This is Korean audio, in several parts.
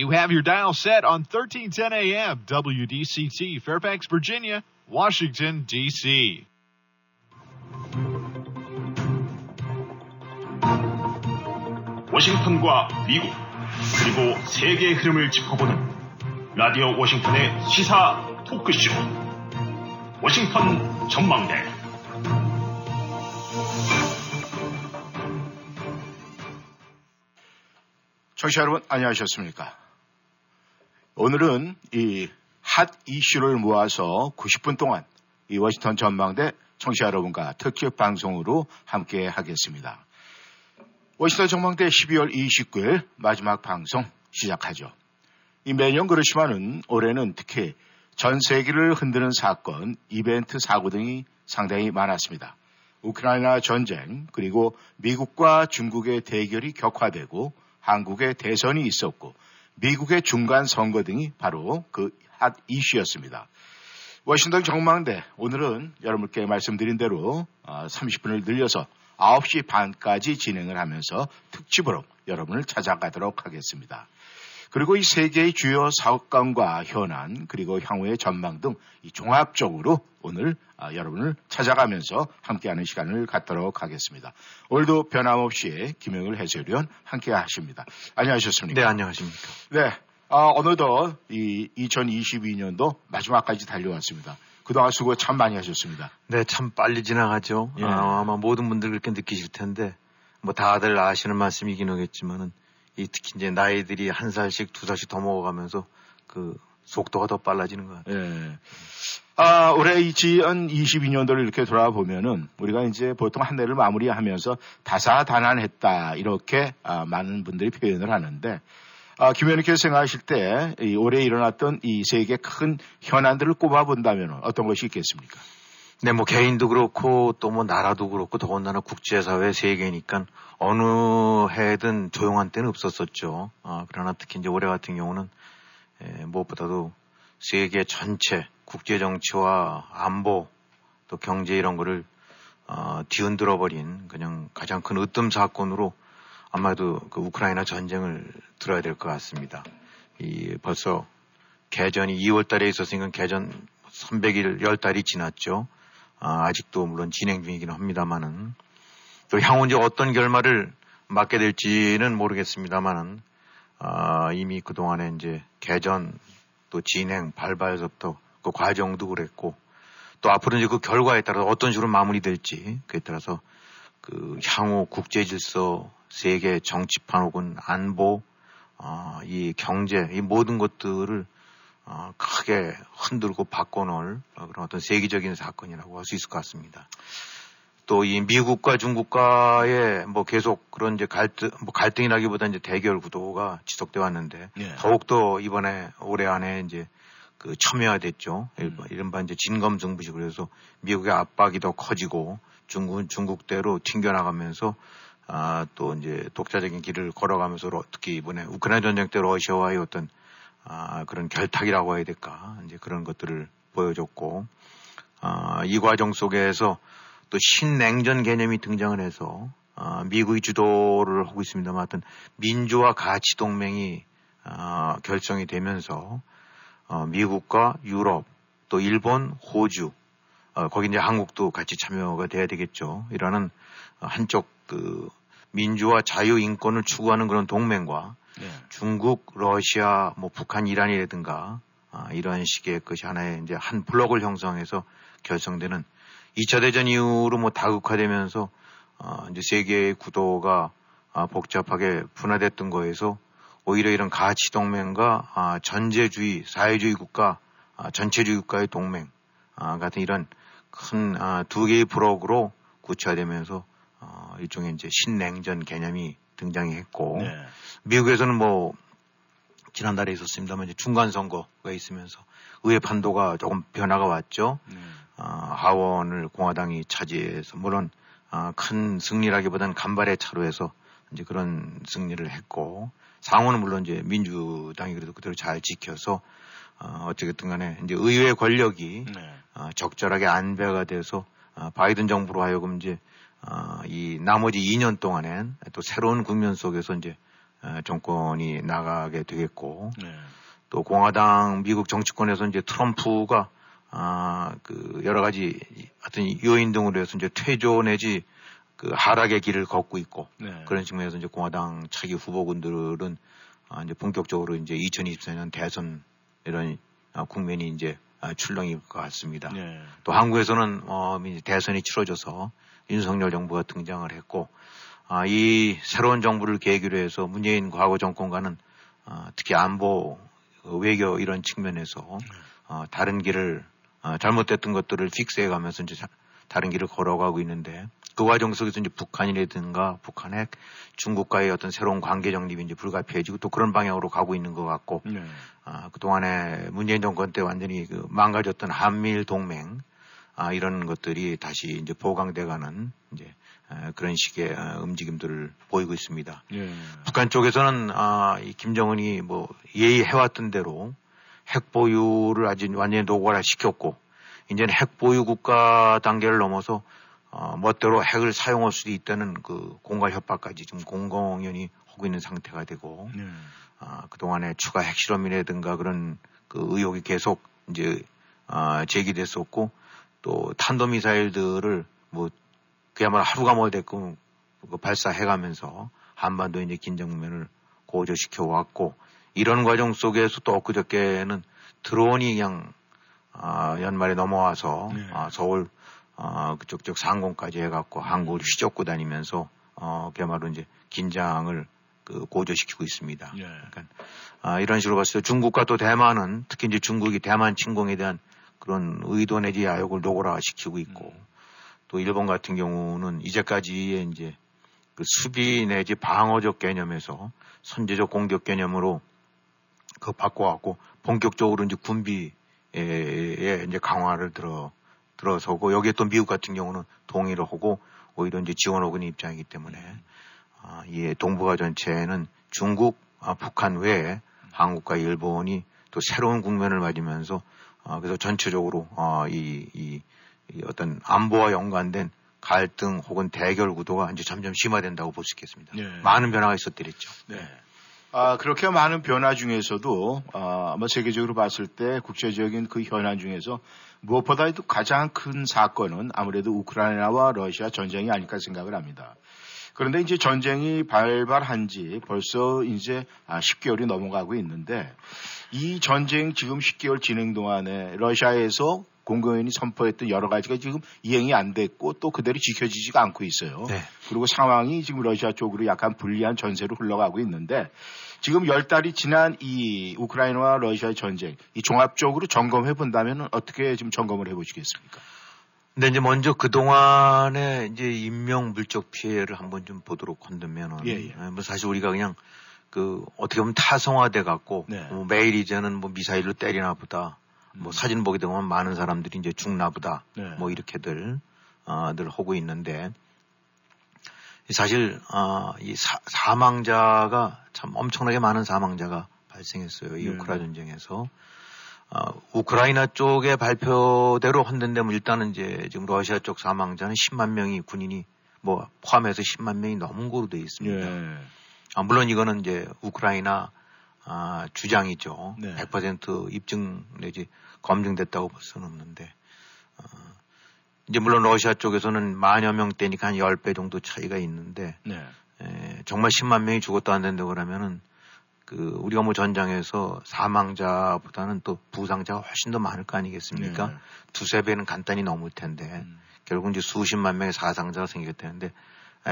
You have your dial set on 1310 AM WDCT, Fairfax, Virginia, Washington, D.C. 워싱턴과 미국, 그리고 세계의 흐름을 짚어보는 라디오 워싱턴의 시사 토크쇼 워싱턴 전망대. 청취자 여러분 안녕하셨습니까? 오늘은 이 핫 이슈를 모아서 90분 동안 이 워싱턴 전망대 청취자 여러분과 특집 방송으로 함께 하겠습니다. 워싱턴 전망대 12월 29일 마지막 방송 시작하죠. 이 매년 그렇지만은 올해는 특히 전 세계를 흔드는 사건, 이벤트, 사고 등이 상당히 많았습니다. 우크라이나 전쟁, 그리고 미국과 중국의 대결이 격화되고 한국의 대선이 있었고 미국의 중간 선거 등이 바로 그 핫 이슈였습니다. 워싱턴 전망대 오늘은 여러분께 말씀드린 대로 30분을 늘려서 9시 반까지 진행을 하면서 특집으로 여러분을 찾아가도록 하겠습니다. 그리고 이 세계의 주요 사건과 현안 그리고 향후의 전망 등 이 종합적으로 오늘 여러분을 찾아가면서 함께하는 시간을 갖도록 하겠습니다. 오늘도 변함없이 김영일 해설위원 함께하십니다. 안녕하셨습니까? 네, 안녕하십니까? 네, 어느덧 이 2022년도 마지막까지 달려왔습니다. 그동안 수고 참 많이 하셨습니다. 네, 참 빨리 지나가죠. 예. 아마 모든 분들 그렇게 느끼실 텐데, 뭐 다들 아시는 말씀이긴 하겠지만은, 이 특히 이제 나이들이 한 살씩 두 살씩 더 먹어가면서 그 속도가 더 빨라지는 것 같아요. 예. 올해 2022년도를 이렇게 돌아보면은 우리가 이제 보통 한 해를 마무리하면서 다사다난했다 이렇게 많은 분들이 표현을 하는데. 김 의원님께서 생각하실 때 이 올해 일어났던 이 세계 큰 현안들을 꼽아본다면 어떤 것이 있겠습니까? 네, 뭐 개인도 그렇고 또 뭐 나라도 그렇고 더군다나 국제사회 세계니까 어느 해든 조용한 때는 없었었죠. 그러나 특히 이제 올해 같은 경우는 무엇보다도 세계 전체 국제정치와 안보 또 경제 이런 거를 뒤흔들어버린 그냥 가장 큰 으뜸 사건으로 아마도 그 우크라이나 전쟁을 들어야 될 것 같습니다. 이 벌써 개전이 2월 달에 있었으니까 개전 300일, 10달이 지났죠. 아직도 물론 진행 중이긴 합니다만은 또 향후 이제 어떤 결말을 맞게 될지는 모르겠습니다만은 이미 그동안에 이제 개전 또 진행, 발발에서부터 그 과정도 그랬고 또 앞으로 이제 그 결과에 따라서 어떤 식으로 마무리될지 그에 따라서 그 향후 국제 질서 세계 정치판 혹은 안보, 이 경제, 이 모든 것들을 크게 흔들고 바꿔놓을 그런 어떤 세계적인 사건이라고 할 수 있을 것 같습니다. 또 이 미국과 중국과의 뭐 계속 그런 이제 갈등이라기보다 이제 대결 구도가 지속돼 왔는데 예. 더욱더 이번에 올해 안에 이제 그 첨예화됐죠. 이른바 이제 진검승부식 그래서 미국의 압박이 더 커지고 중국은 중국대로 튕겨나가면서 또 이제 독자적인 길을 걸어가면서 특히 이번에 우크라이나 전쟁 때 러시아와의 어떤 그런 결탁이라고 해야 될까 이제 그런 것들을 보여줬고 이 과정 속에서 또 신냉전 개념이 등장을 해서 미국이 주도를 하고 있습니다만 어떤 민주와 가치 동맹이 결성이 되면서 미국과 유럽 또 일본 호주 거기 이제 한국도 같이 참여가 돼야 되겠죠. 이라는 한쪽 그 민주와 자유 인권을 추구하는 그런 동맹과 예. 중국, 러시아, 뭐 북한, 이란이라든가 이런 식의 것이 하나의 이제 한 블록을 형성해서 결성되는 2차 대전 이후로 뭐 다국화되면서 이제 세계의 구도가 복잡하게 분화됐던 거에서 오히려 이런 가치 동맹과 전제주의, 사회주의 국가, 전체주의 국가의 동맹 같은 이런 큰 두 개의 블록으로 구체화되면서 일종의 이제 신냉전 개념이 등장했고 네. 미국에서는 뭐 지난달에 있었습니다만 이제 중간 선거가 있으면서 의회 판도가 조금 변화가 왔죠. 하원을 공화당이 차지해서 물론 큰 승리라기보다는 간발의 차로 해서 이제 그런 승리를 했고 상원은 물론 이제 민주당이 그래도 그대로 잘 지켜서 어쨌든간에 이제 의회 권력이 네. 적절하게 안배가 돼서 바이든 정부로 하여금 이제 이 나머지 2년 동안엔 또 새로운 국면 속에서 이제 정권이 나가게 되겠고, 네. 또 공화당 미국 정치권에서 이제 트럼프가 그 여러 가지 어떤 요인 등으로 해서 이제 퇴조 내지 그 하락의 길을 걷고 있고, 네. 그런 측면에서 이제 공화당 차기 후보군들은 이제 본격적으로 이제 2024년 대선 이런 국면이 이제 출렁일 것 같습니다. 네. 또 한국에서는 대선이 치러져서 윤석열 정부가 등장을 했고, 이 새로운 정부를 계기로 해서 문재인 과거 정권과는 특히 안보, 외교 이런 측면에서 다른 길을 잘못됐던 것들을 픽스해가면서 이제 다른 길을 걸어가고 있는데, 그 과정 속에서 이제 북한이라든가 북한핵, 중국과의 어떤 새로운 관계 정립이 이제 불가피해지고 또 그런 방향으로 가고 있는 것 같고, 네. 그동안에 문재인 정권 때 완전히 그 망가졌던 한미일 동맹, 이런 것들이 다시 이제 보강돼가는 이제 그런 식의 움직임들을 보이고 있습니다. 예. 북한 쪽에서는 이 김정은이 뭐 예의해왔던 대로 핵보유를 아직 완전히 노골화시켰고, 이제는 핵보유 국가 단계를 넘어서 멋대로 핵을 사용할 수도 있다는 그 공갈 협박까지 지금 공공연히 하고 있는 상태가 되고, 예. 그동안에 추가 핵실험이라든가 그런 그 의혹이 계속 이제 제기됐었고, 또 탄도미사일들을 뭐 그야말로 하루가 멀게끔 발사해가면서 한반도의 이제 긴장면을 고조시켜 왔고, 이런 과정 속에서 또 엊그저께는 드론이 그냥 연말에 넘어와서, 네. 서울 그쪽 상공까지 해갖고 한국을 휘젓고 다니면서 그야말로 이제 긴장을 그 고조시키고 있습니다. 네. 그러니까 이런 식으로 봤을 때 중국과 또 대만은 특히 이제 중국이 대만 침공에 대한 그런 의도 내지 야욕을 노골화시키고 있고, 또 일본 같은 경우는 이제까지의 이제 그 수비 내지 방어적 개념에서 선제적 공격 개념으로 그 바꿔갖고 본격적으로 이제 군비에 이제 강화를 들어서고, 여기에 또 미국 같은 경우는 동의를 하고 오히려 이제 지원하고 있는 입장이기 때문에, 이 동북아 전체에는 중국, 북한 외에 한국과 일본이 또 새로운 국면을 맞으면서 그래서 전체적으로 이 어떤 안보와 연관된 갈등 혹은 대결 구도가 이제 점점 심화된다고 볼 수 있겠습니다. 네. 많은 변화가 있었더랬죠. 네. 그렇게 많은 변화 중에서도 아마 세계적으로 봤을 때 국제적인 그 현안 중에서 무엇보다도 가장 큰 사건은 아무래도 우크라이나와 러시아 전쟁이 아닐까 생각을 합니다. 그런데 이제 전쟁이 발발한 지 벌써 이제 10개월이 넘어가고 있는데, 이 전쟁 지금 10개월 진행 동안에 러시아에서 공공연히 선포했던 여러 가지가 지금 이행이 안 됐고 또 그대로 지켜지지가 않고 있어요. 네. 그리고 상황이 지금 러시아 쪽으로 약간 불리한 전세로 흘러가고 있는데, 지금 10달이 지난 이 우크라이나와 러시아의 전쟁, 이 종합적으로 점검해 본다면 어떻게 지금 점검을 해 보시겠습니까? 근데 이제 먼저 그동안의 이제 인명 물적 피해를 한번 좀 보도록 한다면은, 뭐 사실 우리가 그냥 그 어떻게 보면 타성화돼 갖고, 네. 뭐 매일 이제는 뭐 미사일로 때리나 보다, 뭐 사진 보게 되면 많은 사람들이 이제 죽나 보다, 네. 뭐 이렇게들 늘 하고 있는데, 사실 이 사망자가 참 엄청나게 많은 사망자가 발생했어요. 이 우크라이나 전쟁에서. 우크라이나 쪽의 발표대로 한데 뭐 일단은 이제 지금 러시아 쪽 사망자는 10만 명이 군인이 뭐 포함해서 10만 명이 넘은 거로 되어 있습니다. 예. 물론 이거는 이제 우크라이나 주장이죠. 네. 100% 입증 내지 검증됐다고 볼 수는 없는데, 이제 물론 러시아 쪽에서는 10,000여 명대니까 한 10배 정도 차이가 있는데, 네. 정말 10만 명이 죽었다 안 된다고 그러면은 그 우리가 뭐 전장에서 사망자보다는 또 부상자가 훨씬 더 많을 거 아니겠습니까? 네. 2~3배는 간단히 넘을 텐데, 결국 이제 수십만 명의 사상자가 생겼다는데,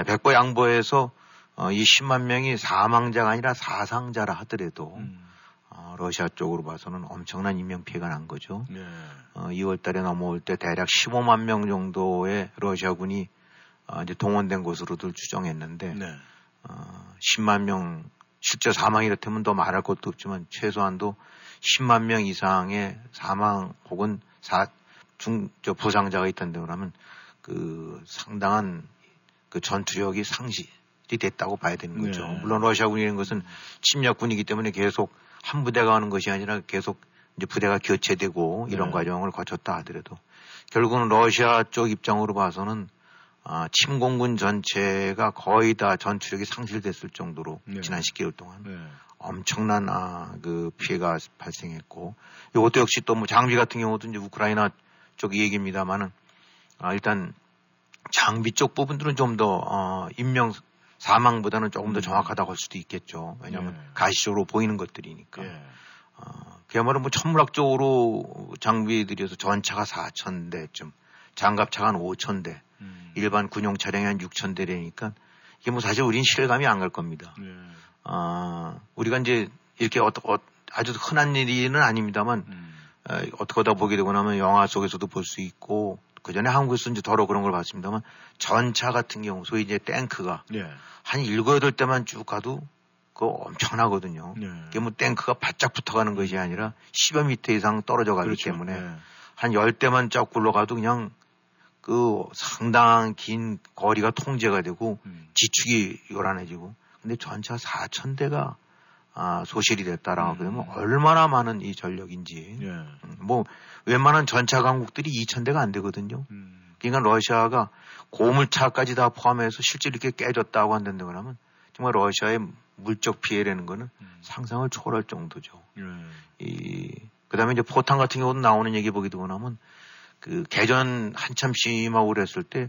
백보 양보해서 이 10만 명이 사망자가 아니라 사상자라 하더라도, 러시아 쪽으로 봐서는 엄청난 인명 피해가 난 거죠. 네. 2월 달에 넘어올 때 대략 15만 명 정도의 러시아군이 이제 동원된 것으로들 추정했는데, 네. 10만 명 실제 사망이 이렇다면 더 말할 것도 없지만 최소한도 10만 명 이상의 사망 혹은 부상자가 있던데 그러면 그 상당한 그 전투력이 상실이 됐다고 봐야 되는 거죠. 네. 물론 러시아군이라는 것은 침략군이기 때문에 계속 한 부대가 하는 것이 아니라 계속 이제 부대가 교체되고 이런 과정을 거쳤다 하더라도 결국은 러시아 쪽 입장으로 봐서는 침공군 전체가 거의 다 전투력이 상실됐을 정도로 네. 지난 10개월 동안 네. 엄청난 그 피해가 발생했고 이것도 역시 또 뭐 장비 같은 경우도 이제 우크라이나 쪽 얘기입니다만은 일단 장비 쪽 부분들은 좀 더 인명 사망보다는 조금 더 정확하다고 할 수도 있겠죠. 왜냐하면 예. 가시적으로 보이는 것들이니까. 예. 그야말로 뭐 천문학적으로 장비들이어서 전차가 4,000대쯤, 장갑차가 한 5,000대, 일반 군용 차량이 한 6,000대라니까 이게 뭐 사실 우린 실감이 안 갈 겁니다. 예. 우리가 이제 이렇게 아주 흔한 일은 아닙니다만 어떻게 하다 보게 되고 나면 영화 속에서도 볼 수 있고 그 전에 한국에서 이제 더러 그런 걸 봤습니다만 전차 같은 경우 소위 이제 탱크가 예. 한 7~8대만 쭉 가도 그거 엄청나거든요. 예. 이게 뭐 탱크가 바짝 붙어가는 것이 아니라 10여 미터 이상 떨어져 가기 그렇죠. 때문에 예. 한 10대만 쫙 굴러가도 그냥 그 상당한 긴 거리가 통제가 되고 지축이 요란해지고 근데 전차 4,000대가 소실이 됐다라고 그러면 얼마나 많은 이 전력인지. 예. 뭐 웬만한 전차 강국들이 2,000대가 안 되거든요. 그러니까 러시아가 고물차까지 다 포함해서 실제 이렇게 깨졌다고 한다는 거라면 정말 러시아의 물적 피해라는 거는 상상을 초월할 정도죠. 예. 그다음에 이제 포탄 같은 경우도 나오는 얘기 보게 되고 나면 그 개전 한참 심하고 그랬을 때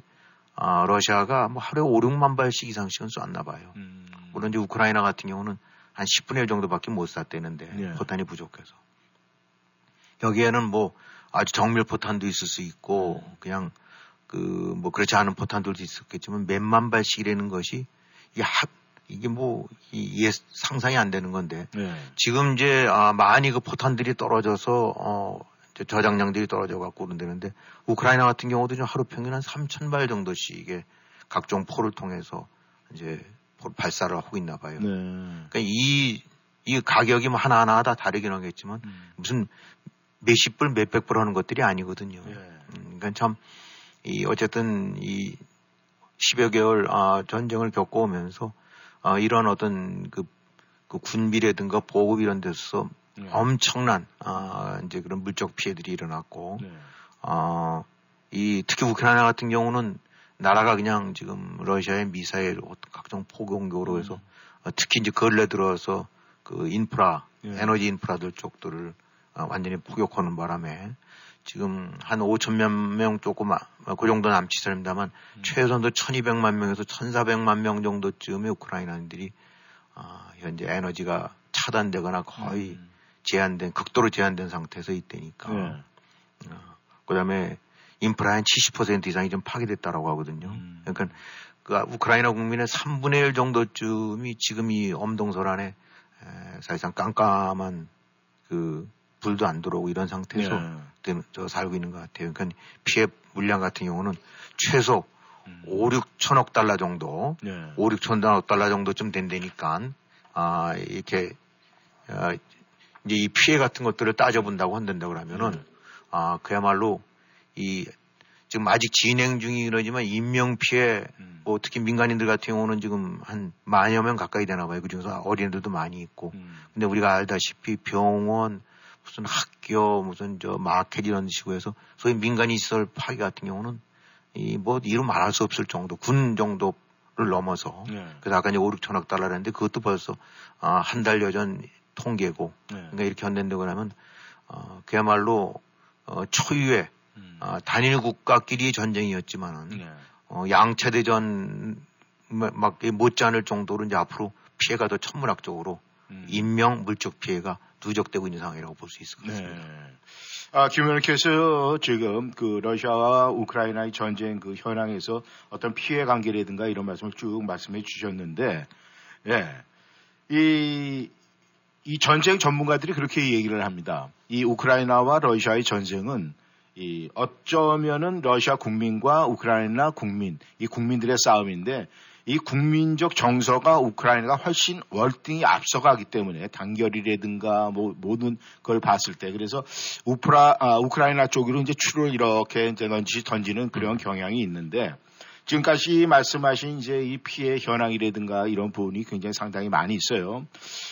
러시아가 뭐 하루에 5~6만 발씩 이상씩은 쐈나 봐요. 물론 이제 우크라이나 같은 경우는 한 10분의 1 정도밖에 못 쐈대는데 예. 포탄이 부족해서 여기에는 뭐 아주 정밀 포탄도 있을 수 있고 그냥 그 뭐 그렇지 않은 포탄들도 있었겠지만 몇만 발씩이라는 것이 이게 뭐 상상이 안 되는 건데 예. 지금 이제 많이 그 포탄들이 떨어져서 저장량들이 떨어져 갖고 그런다는데 우크라이나 같은 경우도 좀 하루 평균 한 3,000발 정도씩 이게 각종 포를 통해서 이제 발사를 하고 있나 봐요. 네. 그러니까 이 가격이 뭐 하나하나 다 다르긴 하겠지만 무슨 몇십 불, 몇백 불 하는 것들이 아니거든요. 네. 그러니까 참, 어쨌든 10여 개월 전쟁을 겪어오면서 이런 어떤 그 군비라든가 보급 이런 데서 네. 엄청난 이제 그런 물적 피해들이 일어났고, 네. 특히 우크라이나 같은 경우는 나라가 그냥 지금 러시아의 미사일 각종 포공격으로 해서 특히 이제 근래 들어서 그 인프라, 예. 에너지 인프라들 쪽들을 완전히 포격하는 바람에 지금 한 5,000만 명 조금 그 정도 남짓입니다만 최소한도 1,200만 명에서 1,400만 명 정도쯤의 우크라이나인들이 현재 에너지가 차단되거나 거의 극도로 제한된 상태에서 있다니까. 예. 그 다음에 인프라의 70% 이상이 좀 파괴됐다라고 하거든요. 그러니까 우크라이나 국민의 3분의 1 정도쯤이 지금 이 엄동설 안에 사실상 깜깜한 불도 안 들어오고 이런 상태에서 예. 살고 있는 것 같아요. 그러니까 피해 물량 같은 경우는 최소 5~6천억 달러 정도, 예. 5~6천억 달러 정도쯤 된다니까 이렇게 이제 이 피해 같은 것들을 따져본다고 한다 그러면은 그야말로 지금 아직 진행 중이 이러지만 인명피해, 뭐 특히 민간인들 같은 경우는 지금 한 10,000여 명 가까이 되나 봐요. 그중에서 어린애들도 많이 있고. 근데 우리가 알다시피 병원, 무슨 학교, 무슨 마켓 이런 식으로 해서 소위 민간인 시설 파괴 같은 경우는 이루 말할 수 없을 정도, 군 정도를 넘어서. 네. 그래서 아까 이제 5~6천억 달러라는데 그것도 벌써 한 달여 전 통계고. 네. 그러니까 이렇게 한다고 하면, 그야말로 초유의 단일 국가끼리의 전쟁이었지만은, 네. 양체대전 막 못지않을 정도로 이제 앞으로 피해가 더 천문학적으로 인명, 물적 피해가 누적되고 있는 상황이라고 볼 수 있을 것 같습니다. 네. 김 의원께서 지금 러시아와 우크라이나의 전쟁 현황에서 어떤 피해 관계라든가 이런 말씀을 쭉 말씀해 주셨는데, 예. 이 전쟁 전문가들이 그렇게 얘기를 합니다. 이 우크라이나와 러시아의 전쟁은 어쩌면은 러시아 국민과 우크라이나 국민, 이 국민들의 싸움인데 이 국민적 정서가 우크라이나가 훨씬 월등히 앞서가기 때문에 단결이라든가 뭐 모든 걸 봤을 때 그래서 우크라이나 쪽으로 이제 추를 이렇게 던지는 그런 경향이 있는데 지금까지 말씀하신 이제 이 피해 현황이라든가 이런 부분이 굉장히 상당히 많이 있어요.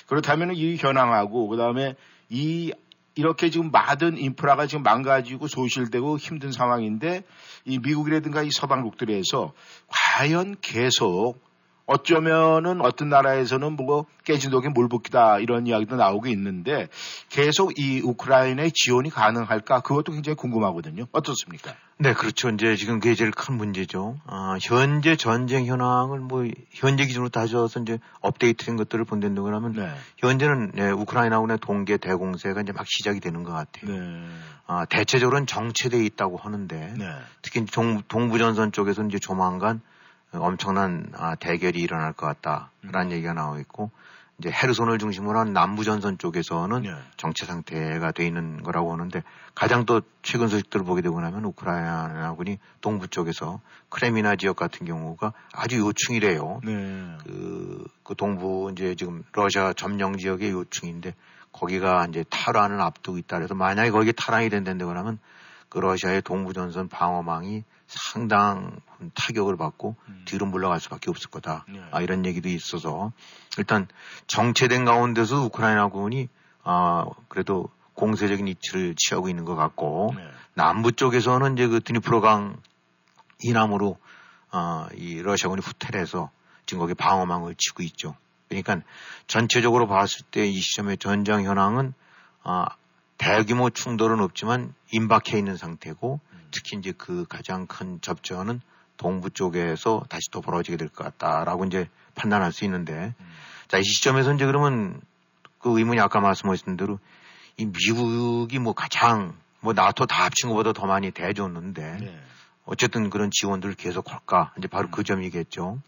그렇다면 이 현황하고 그다음에 이 이렇게 지금 많은 인프라가 지금 망가지고 소실되고 힘든 상황인데 이 미국이라든가 이 서방국들에서 과연 계속 어쩌면은 어떤 나라에서는 뭐 깨진 독에 물 붓기다 이런 이야기도 나오고 있는데 계속 이 우크라이나의 지원이 가능할까 그것도 굉장히 궁금하거든요. 어떻습니까? 네, 그렇죠. 이제 지금 그게 제일 큰 문제죠. 현재 전쟁 현황을 뭐 현재 기준으로 따져서 이제 업데이트된 것들을 본다고 하면 네. 현재는 네, 우크라이나군의 동계 대공세가 이제 막 시작이 되는 것 같아요. 네. 대체적으로는 정체되어 있다고 하는데 네. 특히 동부전선 쪽에서 이제 조만간 엄청난 대결이 일어날 것 같다라는 얘기가 나오고 있고 이제 헤르손을 중심으로 한 남부 전선 쪽에서는 네. 정체 상태가 돼 있는 거라고 하는데 가장 또 최근 소식들을 보게 되고 나면 우크라이나군이 동부 쪽에서 크레미나 지역 같은 경우가 아주 요충이래요. 네. 그 동부 이제 지금 러시아 점령 지역의 요충인데 거기가 이제 탈환을 앞두고 있다 그래서 만약에 거기에 탈환이 된다고 하면 그 러시아의 동부 전선 방어망이 상당한 타격을 받고 뒤로 물러갈 수밖에 없을 거다. 네. 이런 얘기도 있어서 일단 정체된 가운데서 우크라이나군이 그래도 공세적인 위치를 취하고 있는 것 같고 네. 남부 쪽에서는 이제 그 드니프로강 이남으로 이 러시아군이 후퇴해서 지금 거기 방어망을 치고 있죠. 그러니까 전체적으로 봤을 때 이 시점의 전장 현황은 대규모 충돌은 없지만 임박해 있는 상태고 특히 이제 그 가장 큰 접전은 동부 쪽에서 다시 또 벌어지게 될 것 같다라고 이제 판단할 수 있는데 자, 이 시점에서 이제 그러면 그 의문이 아까 말씀하신 대로 이 미국이 뭐 가장 뭐 나토 다 합친 것보다 더 많이 대줬는데 네. 어쨌든 그런 지원들을 계속 할까 이제 바로 그 점이겠죠.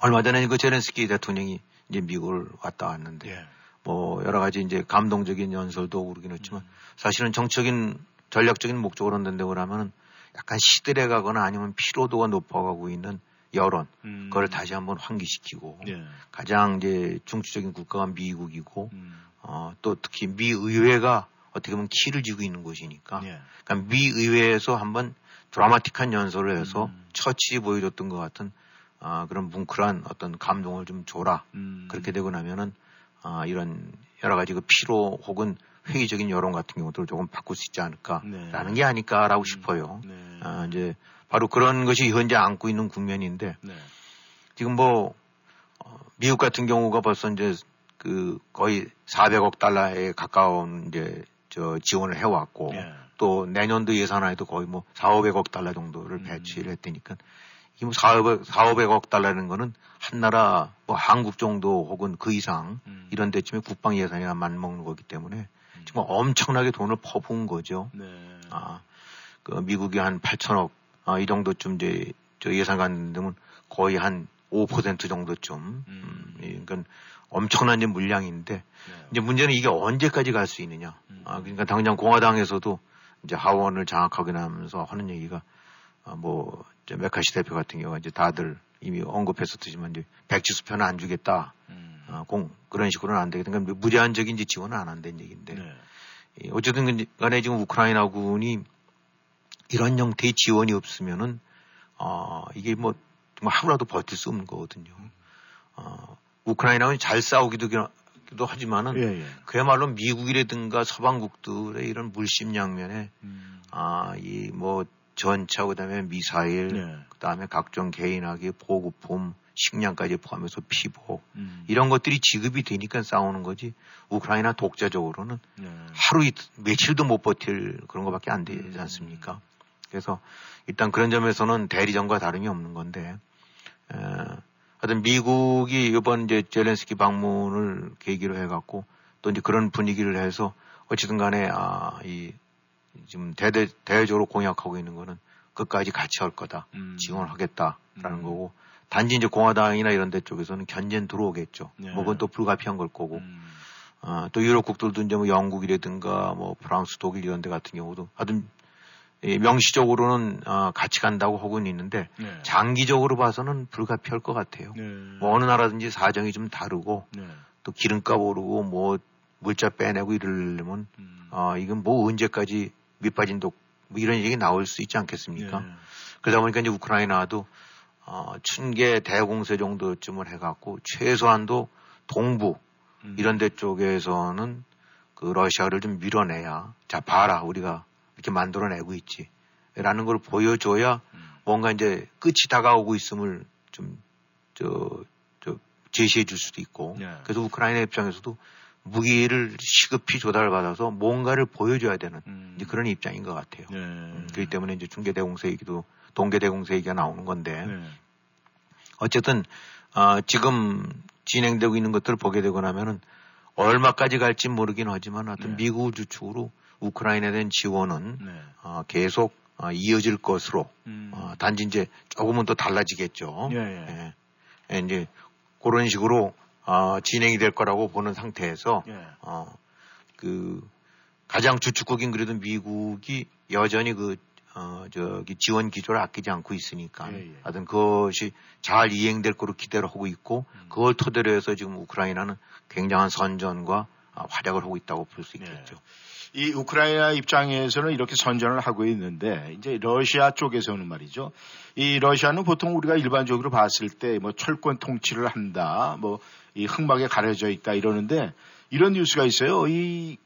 얼마 전에 그 젤렌스키 대통령이 이제 미국을 왔다 왔는데 네. 뭐 여러 가지 이제 감동적인 연설도 오르긴 했지만 사실은 정치적인 전략적인 목적으로는 된다고 하면은 약간 시들해 가거나 아니면 피로도가 높아가고 있는 여론 그걸 다시 한번 환기시키고 예. 가장 이제 중추적인 국가가 미국이고 또 특히 미 의회가 어떻게 보면 키를 쥐고 있는 곳이니까 예. 그러니까 미 의회에서 한번 드라마틱한 연설을 해서 처치 보여줬던 것 같은 그런 뭉클한 어떤 감동을 좀 줘라 그렇게 되고 나면은. 이런 여러 가지 그 피로 혹은 회의적인 여론 같은 경우도 조금 바꿀 수 있지 않을까라는 네. 게 아닐까라고 싶어요. 네. 이제 바로 그런 것이 현재 안고 있는 국면인데 네. 지금 뭐 미국 같은 경우가 벌써 이제 그 거의 400억 달러에 가까운 이제 저 지원을 해왔고 네. 또 내년도 예산안에도 거의 뭐 4,500억 달러 정도를 배치를 했다니까. 이 4,500억 달러라는 거는 한 나라, 뭐 한국 정도 혹은 그 이상 이런 데쯤에 국방 예산이나 맞먹는 거기 때문에 지금 엄청나게 돈을 퍼부은 거죠. 네. 그 미국이 한 8,000억 이 정도쯤 이제 저 예산 갔는데면 거의 한 5% 정도쯤. 그러니까 엄청난 이제 물량인데 네. 이제 문제는 이게 언제까지 갈 수 있느냐. 그러니까 당장 공화당에서도 이제 하원을 장악하게 하면서 하는 얘기가 뭐 메카시 대표 같은 경우가 이제 다들 이미 언급했었지만 이제 백지 수표는 안 주겠다. 그런 식으로는 안 되겠다. 그러니까 무제한적인 지원은 안 한다는 얘기인데 네. 어쨌든 간에 지금 우크라이나군이 이런 형태의 지원이 없으면은 이게 뭐 하루라도 버틸 수 없는 거거든요. 우크라이나는 잘 싸우기도 하지만은 예, 예. 그야말로 미국이라든가 서방국들의 이런 물심양면에 이 뭐 전차, 그 다음에 미사일, 네. 그 다음에 각종 개인화기, 보급품, 식량까지 포함해서 피복, 이런 것들이 지급이 되니까 싸우는 거지, 우크라이나 독자적으로는 네. 하루 며칠도 못 버틸 그런 것밖에 안 되지 않습니까? 그래서 일단 그런 점에서는 대리전과 다름이 없는 건데, 하여튼 미국이 이번 이제 젤렌스키 방문을 계기로 해갖고, 또 이제 그런 분위기를 해서, 어쨌든 간에, 지금 대외적으로 공약하고 있는 거는 끝까지 같이 할 거다. 지원하겠다라는 거고. 단지 이제 공화당이나 이런 데 쪽에서는 견제는 들어오겠죠. 네. 뭐 그건 또 불가피한 걸 거고. 또 유럽국들도 이제 뭐 영국이라든가 뭐 프랑스, 독일 이런 데 같은 경우도 하여튼 명시적으로는 같이 간다고 하고는 있는데 네. 장기적으로 봐서는 불가피할 것 같아요. 네. 뭐 어느 나라든지 사정이 좀 다르고 네. 또 기름값 오르고 뭐 물자 빼내고 이러려면 이건 뭐 언제까지 밑빠진 독, 뭐 이런 얘기 나올 수 있지 않겠습니까? 예. 그러다 보니까 이제 우크라이나도, 춘계 대공세 정도쯤을 해갖고, 최소한도 동부, 이런 데 쪽에서는 그 러시아를 좀 밀어내야, 자, 봐라, 우리가 이렇게 만들어내고 있지. 라는 걸 보여줘야 뭔가 이제 끝이 다가오고 있음을 좀, 제시해 줄 수도 있고. 예. 그래서 우크라이나 입장에서도 무기를 시급히 조달받아서 뭔가를 보여줘야 되는 이제 그런 입장인 것 같아요. 예. 그렇기 때문에 이제 중계대공세 얘기도, 동계대공세 얘기가 나오는 건데. 예. 어쨌든, 지금 진행되고 있는 것들을 보게 되고 나면은 얼마까지 갈지 모르긴 하지만 하여튼 네. 미국 주축으로 우크라이나에 대한 지원은 네. 계속 이어질 것으로 단지 이제 조금은 더 달라지겠죠. 예. 예. 이제 그런 식으로 진행이 될 거라고 보는 상태에서 예. 그 가장 주축국인 그래도 미국이 여전히 그 저기 지원 기조를 아끼지 않고 있으니까 예. 하여튼 그것이 잘 이행될 거로 기대를 하고 있고 그걸 토대로 해서 지금 우크라이나는 굉장한 선전과 활약을 하고 있다고 볼 수 있겠죠. 예. 이 우크라이나 입장에서는 이렇게 선전을 하고 있는데 이제 러시아 쪽에서는 말이죠. 이 러시아는 보통 우리가 일반적으로 봤을 때 뭐 철권 통치를 한다, 뭐 이 흑막에 가려져 있다 이러는데 이런 뉴스가 있어요. 이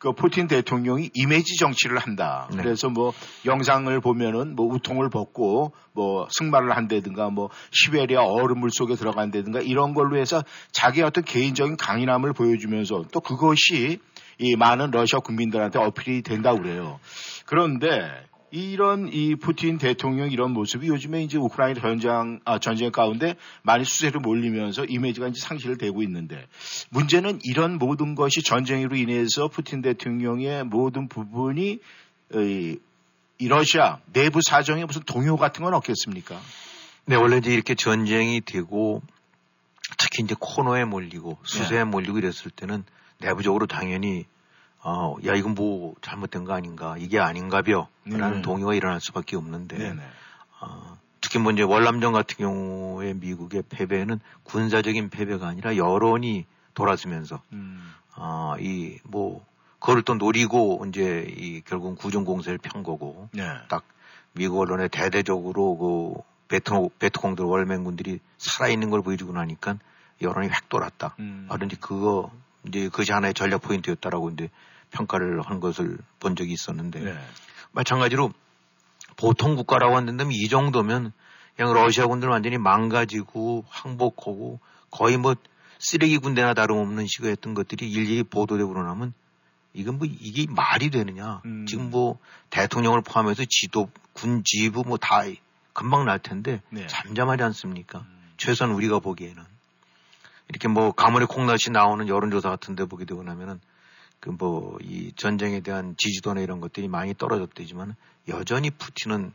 그 푸틴 대통령이 이미지 정치를 한다. 네. 그래서 뭐 영상을 보면은 뭐 우통을 벗고 뭐 승마를 한다든가 뭐 시베리아 얼음물 속에 들어간다든가 이런 걸로 해서 자기 어떤 개인적인 강인함을 보여주면서 또 그것이 이 많은 러시아 국민들한테 어필이 된다고 그래요. 그런데 이런 이 푸틴 대통령 이런 모습이 요즘에 이제 우크라이나 전쟁 가운데 많이 수세로 몰리면서 이미지가 이제 상실되고 있는데 문제는 이런 모든 것이 전쟁으로 인해서 푸틴 대통령의 모든 부분이 이 러시아 내부 사정에 무슨 동요 같은 건 없겠습니까? 네, 원래 이제 이렇게 전쟁이 되고 특히 이제 코너에 몰리고 수세에 네. 몰리고 이랬을 때는 내부적으로 당연히 야, 이건 뭐 잘못된 거 아닌가, 이게 아닌가벼, 라는 동요가 일어날 수밖에 없는데, 네네. 특히 뭐 이제 월남전 같은 경우에 미국의 패배는 군사적인 패배가 아니라 여론이 돌아서면서, 이 뭐, 그걸 또 노리고 이제 이 결국은 구중공세를 편 거고, 네. 딱 미국 언론에 대대적으로 그 베트콩들 월맹군들이 살아있는 걸 보여주고 나니까 여론이 확 돌았다. 바로 이제 그거, 이제 그것이 하나의 전략 포인트였다라고 이제 평가를 한 것을 본 적이 있었는데 네. 마찬가지로 보통 국가라고 한다면 이 정도면 그냥 러시아군들 완전히 망가지고 항복하고 거의 뭐 쓰레기 군대나 다름없는 식으로 했던 것들이 일일이 보도되고 그러면 이건 뭐 이게 말이 되느냐 지금 뭐 대통령을 포함해서 지도 군 지휘부 뭐 다 금방 날 텐데 네. 잠잠하지 않습니까? 최소한 우리가 보기에는. 이렇게 뭐 가문의 콩나시 나오는 여론조사 같은 데 보게 되고 나면은 그 뭐 이 전쟁에 대한 지지도나 이런 것들이 많이 떨어졌대지만 여전히 푸틴은